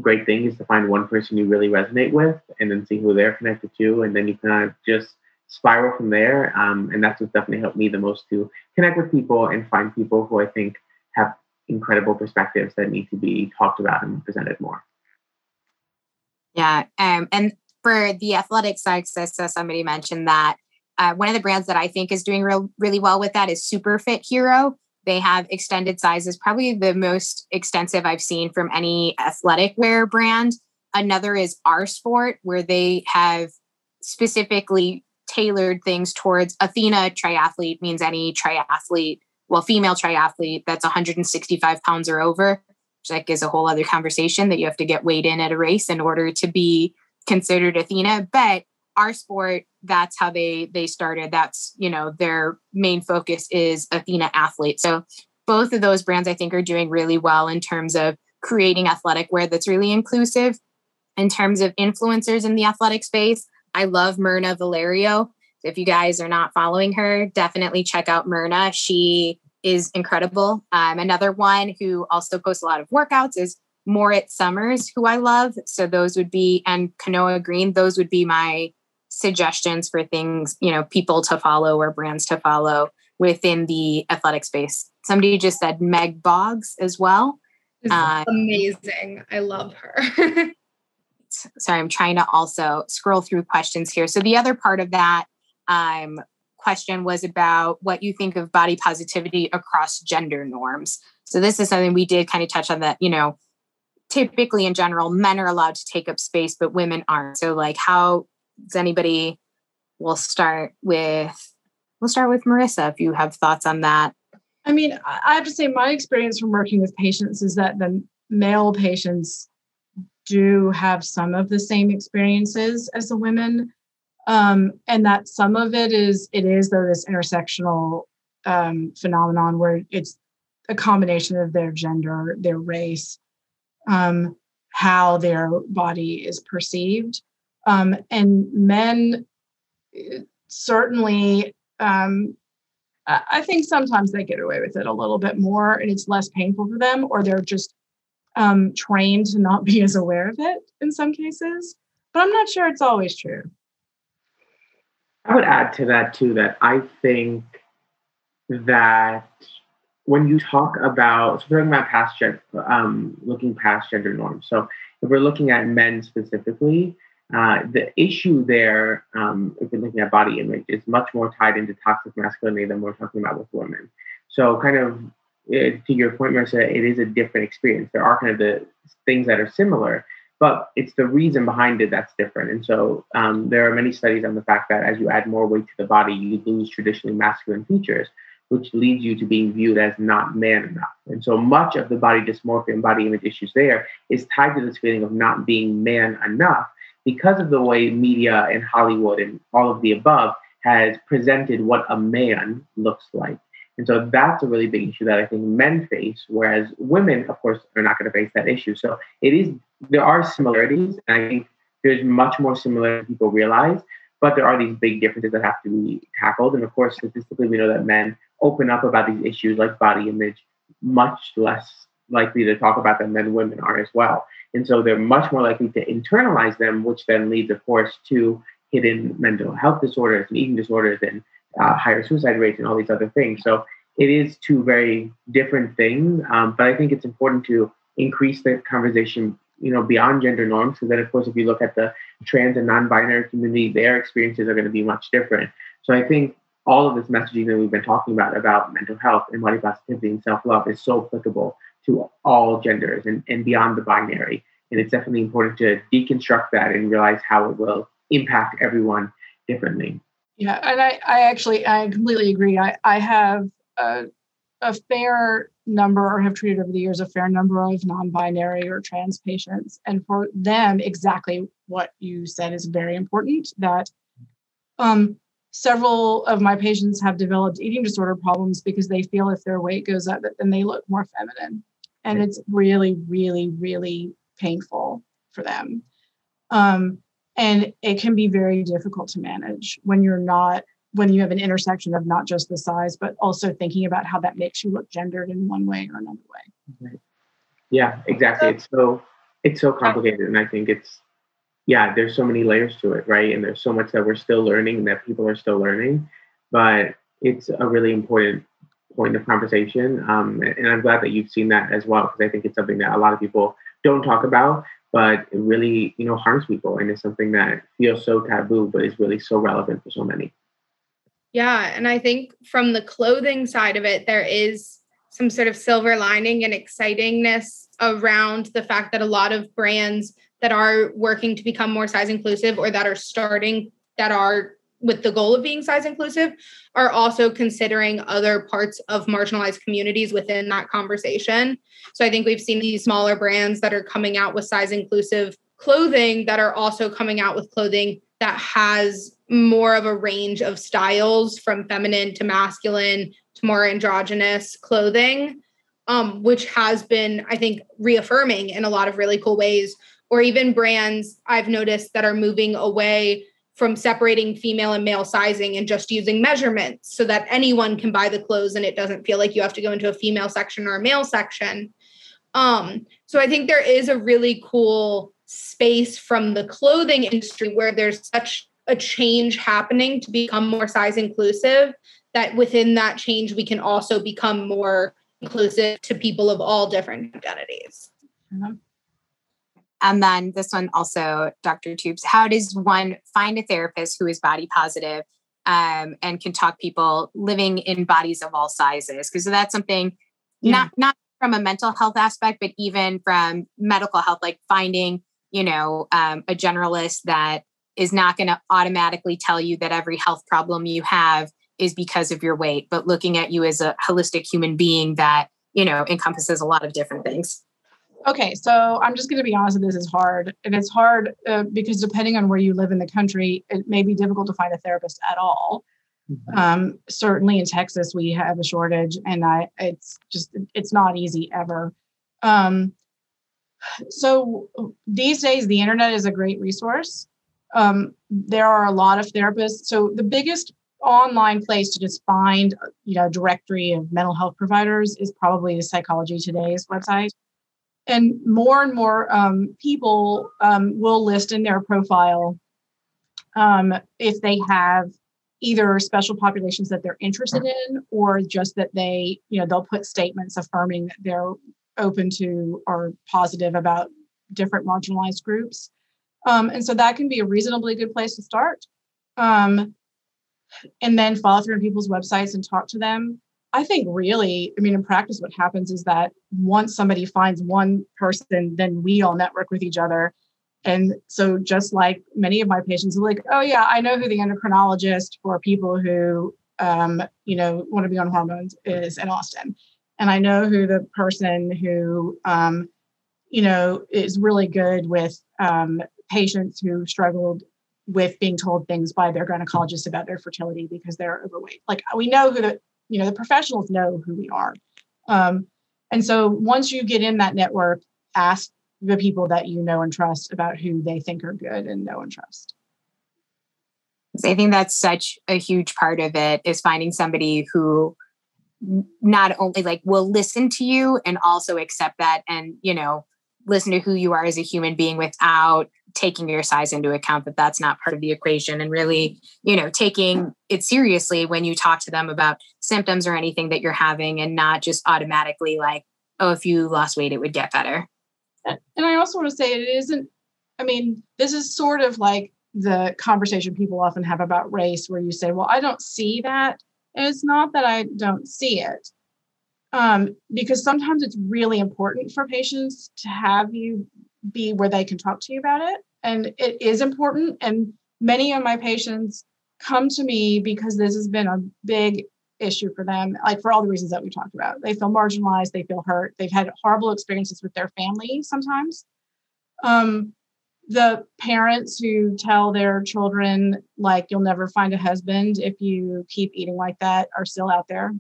great thing is to find one person you really resonate with and then see who they're connected to. And then you kind of just spiral from there. Um, and that's what definitely helped me the most to connect with people and find people who I think have incredible perspectives that need to be talked about and presented more. Yeah. Um, and for the athletic side, so somebody mentioned that uh, one of the brands that I think is doing real, really well with that is Superfit Hero. They have extended sizes, probably the most extensive I've seen from any athletic wear brand. Another is R Sport, where they have specifically tailored things towards Athena triathlete, means any triathlete, well, female triathlete that's one hundred sixty-five pounds or over, which like is a whole other conversation that you have to get weighed in at a race in order to be considered Athena. But our sport, that's how they, they started. That's, you know, their main focus is Athena athlete. So both of those brands, I think, are doing really well in terms of creating athletic wear that's really inclusive. In terms of influencers in the athletic space, I love Myrna Valerio. If you guys are not following her, definitely check out Myrna. She is incredible. Um, another one who also posts a lot of workouts is Moritz Summers, who I love. So those would be, and Kanoa Green, those would be my suggestions for things, you know, people to follow or brands to follow within the athletic space. Somebody just said Meg Boggs as well. Um, amazing. I love her. Sorry, I'm trying to also scroll through questions here. So the other part of that um, question was about what you think of body positivity across gender norms. So this is something we did kind of touch on that, you know, typically in general, men are allowed to take up space, but women aren't. So like how does anybody, we'll start with, we'll start with Marissa, if you have thoughts on that. I mean, I have to say my experience from working with patients is that the male patients do have some of the same experiences as the women. Um, and that some of it is, it is though this intersectional um, phenomenon where it's a combination of their gender, their race, um, how their body is perceived. Um, and men certainly, um, I think sometimes they get away with it a little bit more and it's less painful for them, or they're just Um, trained to not be as aware of it in some cases, but I'm not sure it's always true. I would add to that too, that I think that when you talk about, so we're talking about past gender, um, looking past gender norms. So if we're looking at men specifically, uh, the issue there, um, if we're looking at body image, is much more tied into toxic masculinity than we're talking about with women. So kind of It, to your point, Marissa, it is a different experience. There are kind of the things that are similar, but it's the reason behind it that's different. And so um, there are many studies on the fact that as you add more weight to the body, you lose traditionally masculine features, which leads you to being viewed as not man enough. And so much of the body dysmorphia and body image issues there is tied to this feeling of not being man enough. because of the way media and Hollywood and all of the above has presented what a man looks like. And so that's a really big issue that I think men face, whereas women, of course, are not going to face that issue. So it is, there are similarities, and I think there's much more similarity than people realize, but there are these big differences that have to be tackled. And of course, statistically, we know that men open up about these issues like body image, much less likely to talk about them than women are as well. And so they're much more likely to internalize them, which then leads, of course, to hidden mental health disorders and eating disorders and Uh, higher suicide rates and all these other things. So it is two very different things. Um, but I think it's important to increase the conversation, you know, beyond gender norms. So then, of course, if you look at the trans and non-binary community, their experiences are going to be much different. So I think all of this messaging that we've been talking about, about mental health and body positivity and self-love, is so applicable to all genders and, and beyond the binary. And it's definitely important to deconstruct that and realize how it will impact everyone differently. Yeah, and I, I actually, I completely agree. I, I have a, a fair number, or have treated over the years, a fair number of non-binary or trans patients. And for them, exactly what you said is very important, that um, several of my patients have developed eating disorder problems because they feel if their weight goes up, then they look more feminine. And it's really, really, really painful for them. Um And it can be very difficult to manage when you're not, when you have an intersection of not just the size, but also thinking about how that makes you look gendered in one way or another way. Okay. Yeah, exactly. So, it's so, it's so complicated. And I think it's, yeah, there's so many layers to it, right? And there's so much that we're still learning and that people are still learning, but it's a really important point of conversation. Um, and I'm glad that you've seen that as well, because I think it's something that a lot of people don't talk about, but it really, you know, harms people. And it's something that feels so taboo, but is really so relevant for so many. Yeah. And I think from the clothing side of it, there is some sort of silver lining and excitingness around the fact that a lot of brands that are working to become more size inclusive, or that are starting, that are with the goal of being size inclusive, are also considering other parts of marginalized communities within that conversation. So I think we've seen these smaller brands that are coming out with size inclusive clothing that are also coming out with clothing that has more of a range of styles, from feminine to masculine to more androgynous clothing, um, which has been, I think, reaffirming in a lot of really cool ways. Or even brands I've noticed that are moving away from separating female and male sizing and just using measurements so that anyone can buy the clothes and it doesn't feel like you have to go into a female section or a male section. Um, so I think there is a really cool space from the clothing industry where there's such a change happening to become more size inclusive, that within that change, we can also become more inclusive to people of all different identities. Mm-hmm. And then this one also, Doctor Toups, how does one find a therapist who is body positive um, and can talk people living in bodies of all sizes? Because that's something, yeah. not not from a mental health aspect, but even from medical health, like finding, you know, um, a generalist that is not going to automatically tell you that every health problem you have is because of your weight, but looking at you as a holistic human being that, you know, encompasses a lot of different things. Okay, so I'm just going to be honest, this is hard. And it's hard uh, because depending on where you live in the country, it may be difficult to find a therapist at all. Mm-hmm. Um, certainly in Texas, we have a shortage, and I, it's just, it's not easy ever. Um, so these days, the internet is a great resource. Um, there are a lot of therapists. So the biggest online place to just find, you know, directory of mental health providers is probably the Psychology Today's website. And more and more um, people um, will list in their profile um, if they have either special populations that they're interested in, or just that they, you know, they'll put statements affirming that they're open to or positive about different marginalized groups. Um, and so that can be a reasonably good place to start. Um, and then follow through on people's websites and talk to them. I think really, I mean, in practice, what happens is that once somebody finds one person, then we all network with each other. And so just like many of my patients are like, oh yeah, I know who the endocrinologist for people who, um, you know, want to be on hormones is in Austin. And I know who the person who, um, you know, is really good with um, patients who struggled with being told things by their gynecologist about their fertility because they're overweight. Like, we know who the, you know, the professionals know who we are. Um, and so once you get in that network, ask the people that you know and trust about who they think are good and know and trust. I think that's such a huge part of it, is finding somebody who not only like will listen to you and also accept that, and, you know, listen to who you are as a human being without taking your size into account, that that's not part of the equation, and really, you know, taking it seriously when you talk to them about symptoms or anything that you're having, and not just automatically like, oh, if you lost weight, it would get better. And I also want to say it isn't, I mean, this is sort of like the conversation people often have about race, where you say, well, I don't see that. And it's not that I don't see it. Um, because sometimes it's really important for patients to have you be where they can talk to you about it. And it is important. And many of my patients come to me because this has been a big issue for them, like for all the reasons that we talked about. They feel marginalized, they feel hurt, they've had horrible experiences with their family sometimes. Um, the parents who tell their children, like, you'll never find a husband if you keep eating like that, are still out there.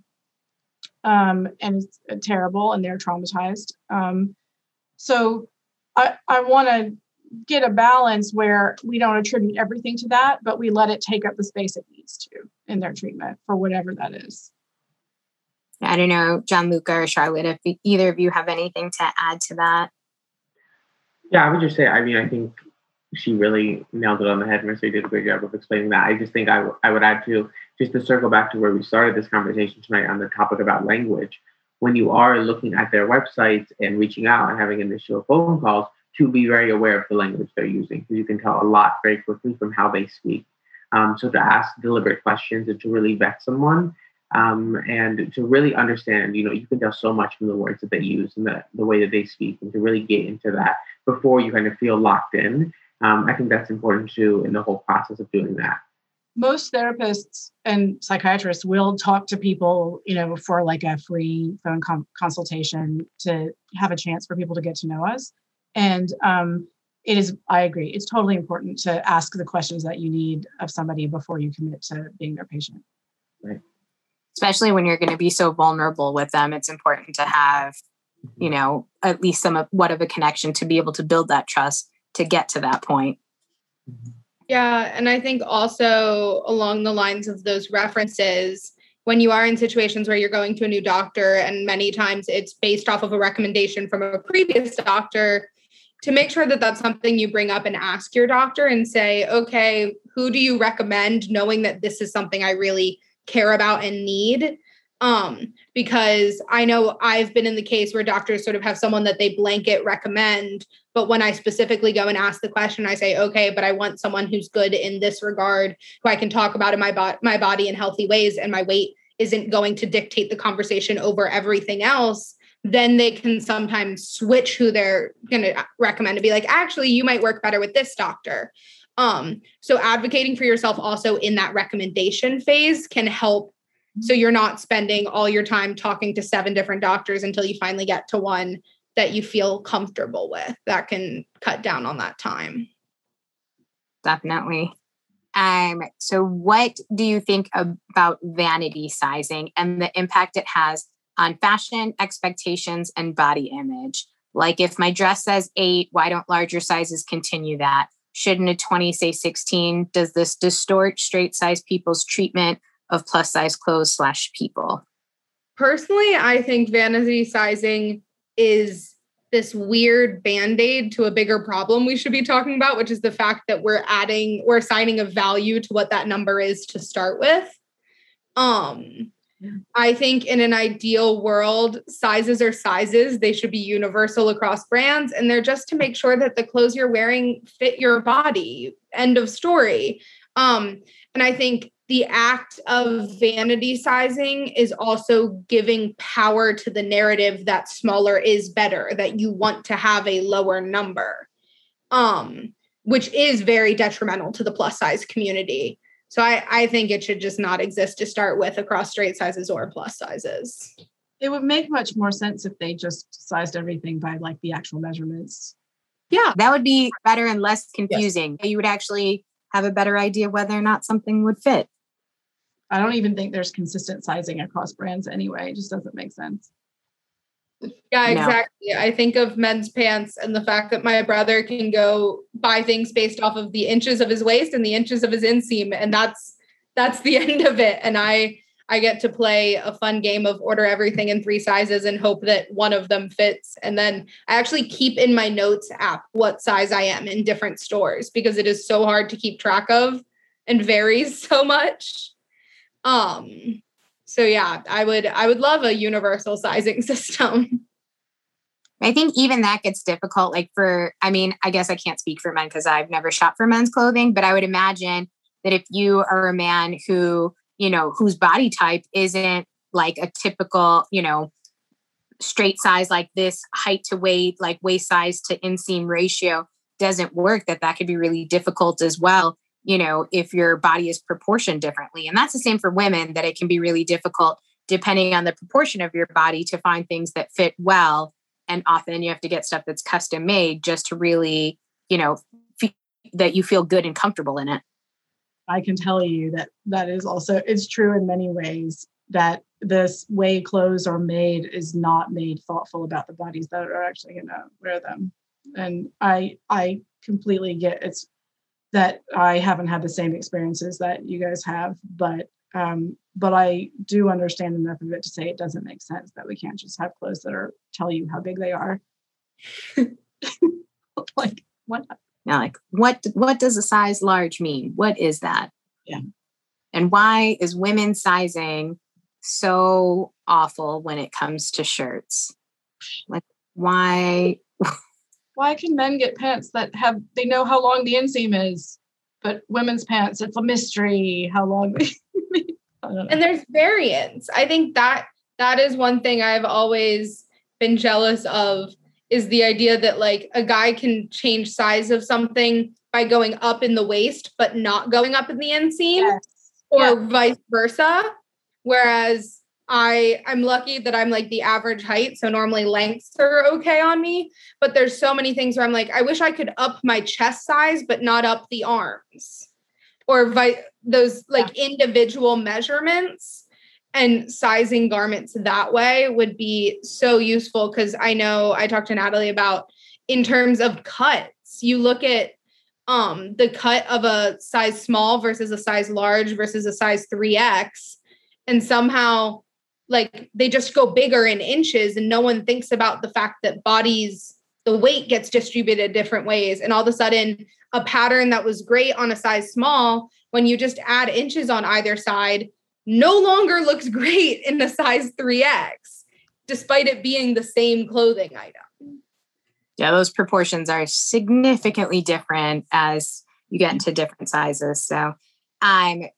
Um, and it's terrible, and they're traumatized. Um, so I, I want to get a balance where we don't attribute everything to that, but we let it take up the space it needs to in their treatment for whatever that is. I don't know, Gianluca or Charlotte, if either of you have anything to add to that. Yeah, I would just say, I mean, I think she really nailed it on the head. Marissa did a great job of explaining that. I just think I, w- I would add to, just to circle back to where we started this conversation tonight on the topic about language, when you are looking at their websites and reaching out and having initial phone calls, to be very aware of the language they're using, because you can tell a lot very quickly from how they speak. Um, so to ask deliberate questions and to really vet someone, um, and to really understand, you know, you can tell so much from the words that they use and the, the way that they speak, and to really get into that before you kind of feel locked in. Um, I think that's important too in the whole process of doing that. Most therapists and psychiatrists will talk to people, you know, for like a free phone com- consultation to have a chance for people to get to know us. And um, it is, I agree, it's totally important to ask the questions that you need of somebody before you commit to being their patient. Right. Especially when you're going to be so vulnerable with them, it's important to have, mm-hmm. you know, at least some of what of a connection to be able to build that trust to get to that point. Yeah. And I think also along the lines of those references, when you are in situations where you're going to a new doctor, and many times it's based off of a recommendation from a previous doctor, to make sure that that's something you bring up and ask your doctor and say, okay, who do you recommend, knowing that this is something I really care about and need? Um, because I know I've been in the case where doctors sort of have someone that they blanket recommend, but when I specifically go and ask the question, I say, okay, but I want someone who's good in this regard, who I can talk about in my, bo- my body in healthy ways, and my weight isn't going to dictate the conversation over everything else. Then they can sometimes switch who they're going to recommend to be like, actually, you might work better with this doctor. Um, so advocating for yourself also in that recommendation phase can help. So you're not spending all your time talking to seven different doctors until you finally get to one that you feel comfortable with. That can cut down on that time. Definitely. Um, so what do you think about vanity sizing and the impact it has on fashion, expectations, and body image? Like, if my dress says eight, why don't larger sizes continue that? Shouldn't a twenty say sixteen? Does this distort straight size people's treatment of plus size clothes slash people? Personally, I think vanity sizing is this weird band-aid to a bigger problem we should be talking about, which is the fact that we're adding, we're assigning a value to what that number is to start with. Um, I think in an ideal world, sizes are sizes. They should be universal across brands, and they're just to make sure that the clothes you're wearing fit your body. End of story. Um, and I think the act of vanity sizing is also giving power to the narrative that smaller is better, that you want to have a lower number, um, which is very detrimental to the plus size community. So I, I think it should just not exist to start with across straight sizes or plus sizes. It would make much more sense if they just sized everything by like the actual measurements Yeah. That would be better and less confusing. Yes. You would actually have a better idea whether or not something would fit. I don't even think there's consistent sizing across brands anyway. It just doesn't make sense. Yeah, exactly. No. I think of men's pants and the fact that my brother can go buy things based off of the inches of his waist and the inches of his inseam. And that's, that's the end of it. And I, I get to play a fun game of order everything in three sizes and hope that one of them fits. And then I actually keep in my notes app what size I am in different stores because it is so hard to keep track of and varies so much. Um, so yeah, I would, I would love a universal sizing system. I think even that gets difficult. Like for, I mean, I guess I can't speak for men because I've never shopped for men's clothing, but I would imagine that if you are a man who, you know, whose body type isn't like a typical, you know, straight size, like this height to weight, like waist size to inseam ratio doesn't work, that that could be really difficult as well. You know, if your body is proportioned differently. And that's the same for women, that it can be really difficult depending on the proportion of your body to find things that fit well. And often you have to get stuff that's custom made just to really, you know, feel that you feel good and comfortable in it. I can tell you that that is also, it's true in many ways that this way clothes are made is not made thoughtful about the bodies that are actually going to wear them. And I, I completely get it's, that I haven't had the same experiences that you guys have, but um, but I do understand enough of it to say it doesn't make sense that we can't just have clothes that are tell you how big they are. Like what? Now, like what? What does a size large mean? What is that? Yeah. And why is women's sizing so awful when it comes to shirts? Like why? Why can men get pants that have, they know how long the inseam is, but women's pants, it's a mystery how long. They, I don't know. And there's variants. I think that that is one thing I've always been jealous of is the idea that like a guy can change size of something by going up in the waist, but not going up in the inseam. Yes. Or yeah. Vice versa. Whereas I, I'm lucky that I'm like the average height. So normally lengths are okay on me, but there's so many things where I'm like, I wish I could up my chest size, but not up the arms or vi- those like yeah. individual measurements, and sizing garments that way would be so useful. Cause I know I talked to Natalie about in terms of cuts, you look at um, the cut of a size small versus a size large versus a size three X. And somehow like they just go bigger in inches and no one thinks about the fact that bodies, the weight gets distributed different ways. And all of a sudden a pattern that was great on a size small, when you just add inches on either side, no longer looks great in the size three X, despite it being the same clothing item. Yeah, those proportions are significantly different as you get into different sizes. So I'm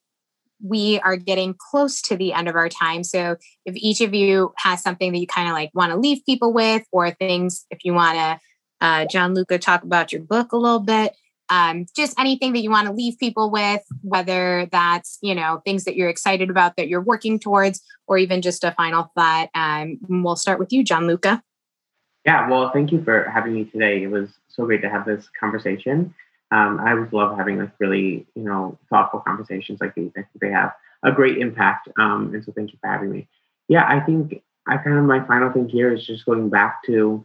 we are getting close to the end of our time. So if each of you has something that you kind of like want to leave people with, or things, if you want to, uh, Gianluca, talk about your book a little bit, um, just anything that you want to leave people with, whether that's, you know, things that you're excited about that you're working towards, or even just a final thought. Um, we'll start with you, Gianluca. Yeah. Well, thank you for having me today. It was so great to have this conversation. Um, I always love having like really, you know, thoughtful conversations like these. I think they have a great impact. Um, and so thank you for having me. Yeah, I think I kind of, my final thing here is just going back to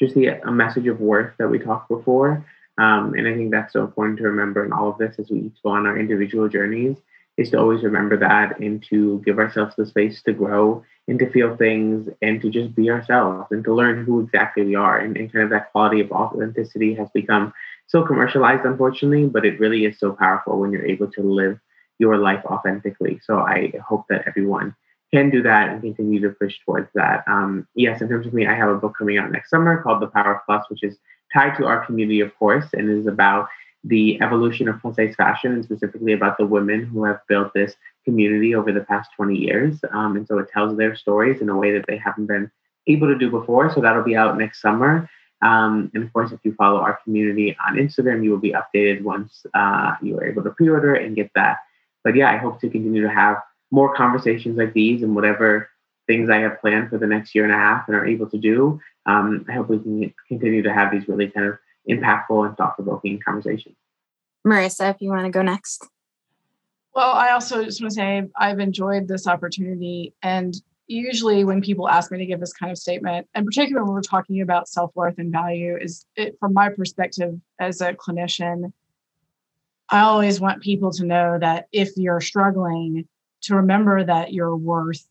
just the a message of worth that we talked before. Um, and I think that's so important to remember in all of this as we each go on our individual journeys, is to always remember that and to give ourselves the space to grow and to feel things and to just be ourselves and to learn who exactly we are. And, and kind of that quality of authenticity has become so commercialized, unfortunately, but it really is so powerful when you're able to live your life authentically. So I hope that everyone can do that and continue to push towards that. Um, yes, in terms of me, I have a book coming out next summer called The Power of Plus, which is tied to our community, of course, and is about the evolution of plus size fashion and specifically about the women who have built this community over the past twenty years. Um, and so it tells their stories in a way that they haven't been able to do before. So that'll be out next summer. Um, and of course, if you follow our community on Instagram, you will be updated once uh, you are able to pre-order and get that. But yeah, I hope to continue to have more conversations like these and whatever things I have planned for the next year and a half and are able to do, um, I hope we can continue to have these really kind of impactful and thought-provoking conversations. Marissa, if you want to go next. Well, I also just want to say I've enjoyed this opportunity. And usually when people ask me to give this kind of statement, and particularly when we're talking about self-worth and value, is it, from my perspective as a clinician, I always want people to know that if you're struggling, to remember that you're worth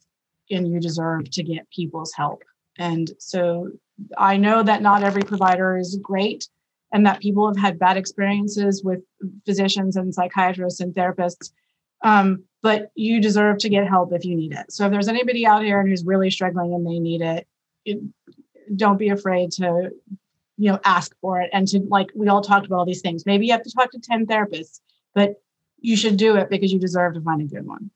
and you deserve to get people's help. And so I know that not every provider is great and that people have had bad experiences with physicians and psychiatrists and therapists, um, but you deserve to get help if you need it. So if there's anybody out here who's really struggling and they need it, it don't be afraid to, you know, ask for it. And to, like, we all talked about all these things. Maybe you have to talk to ten therapists, but you should do it because you deserve to find a good one.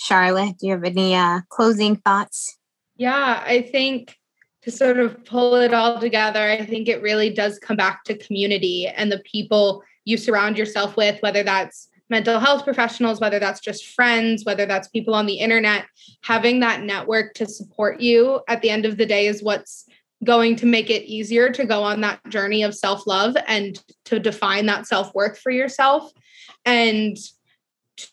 Charlotte, do you have any uh, closing thoughts? Yeah, I think to sort of pull it all together, I think it really does come back to community and the people you surround yourself with, whether that's mental health professionals, whether that's just friends, whether that's people on the internet. Having that network to support you at the end of the day is what's going to make it easier to go on that journey of self-love and to define that self-worth for yourself. And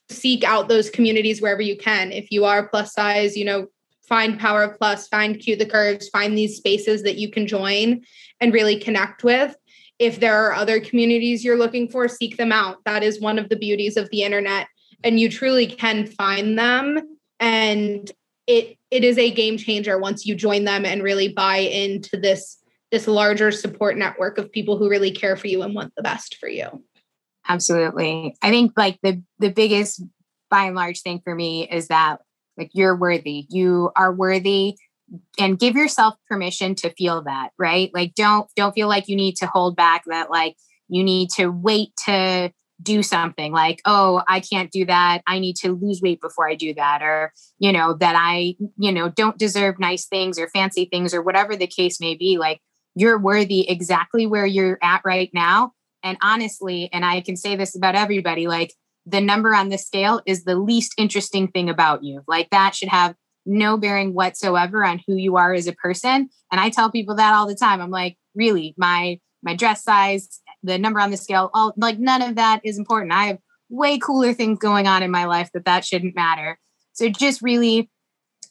seek out those communities wherever you can. If you are plus size, you know, find Power of Plus, find Cue the Curves, find these spaces that you can join and really connect with. If there are other communities you're looking for, seek them out. That is one of the beauties of the internet, and you truly can find them. And it it is a game changer once you join them and really buy into this, this larger support network of people who really care for you and want the best for you. Absolutely. I think like the, the biggest by and large thing for me is that like you're worthy, you are worthy, and give yourself permission to feel that, right? Like don't, don't feel like you need to hold back, that like you need to wait to do something like, oh, I can't do that. I need to lose weight before I do that. Or, you know, that I, you know, don't deserve nice things or fancy things or whatever the case may be. Like you're worthy exactly where you're at right now. And honestly, and I can say this about everybody, like the number on the scale is the least interesting thing about you. Like that should have no bearing whatsoever on who you are as a person. And I tell people that all the time. I'm like, really, my, my dress size, the number on the scale, all like none of that is important. I have way cooler things going on in my life that that shouldn't matter. So just really,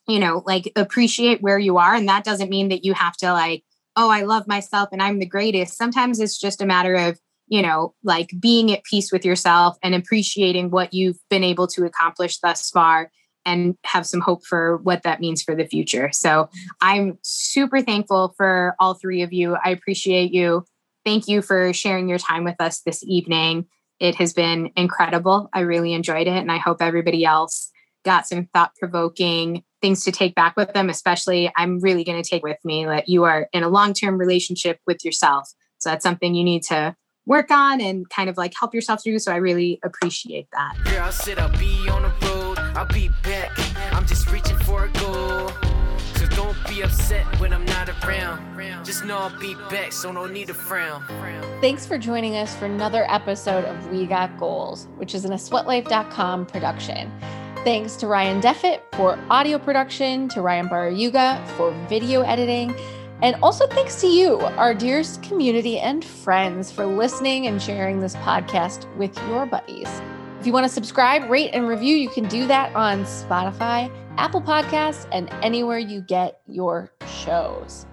you know, like appreciate where you are. And that doesn't mean that you have to like, oh, I love myself and I'm the greatest. Sometimes it's just a matter of, you know, like being at peace with yourself and appreciating what you've been able to accomplish thus far and have some hope for what that means for the future. So I'm super thankful for all three of you. I appreciate you. Thank you for sharing your time with us this evening. It has been incredible. I really enjoyed it. And I hope everybody else got some thought-provoking things to take back with them, especially I'm really going to take with me that you are in a long-term relationship with yourself. So that's something you need to work on and kind of like help yourself through. So I really appreciate that. Girl, said I'll be on the road. I'll be back. I'm just reaching for a goal. So don't be upset when I'm not around. Just know I'll be back, so no need to frown. Thanks for joining us for another episode of We Got Goals, which is in a sweat life dot com production. Thanks to Ryan Deffitt for audio production, to Ryan Barayuga for video editing, and also thanks to you, our dearest community and friends, for listening and sharing this podcast with your buddies. If you want to subscribe, rate, and review, you can do that on Spotify, Apple Podcasts, and anywhere you get your shows.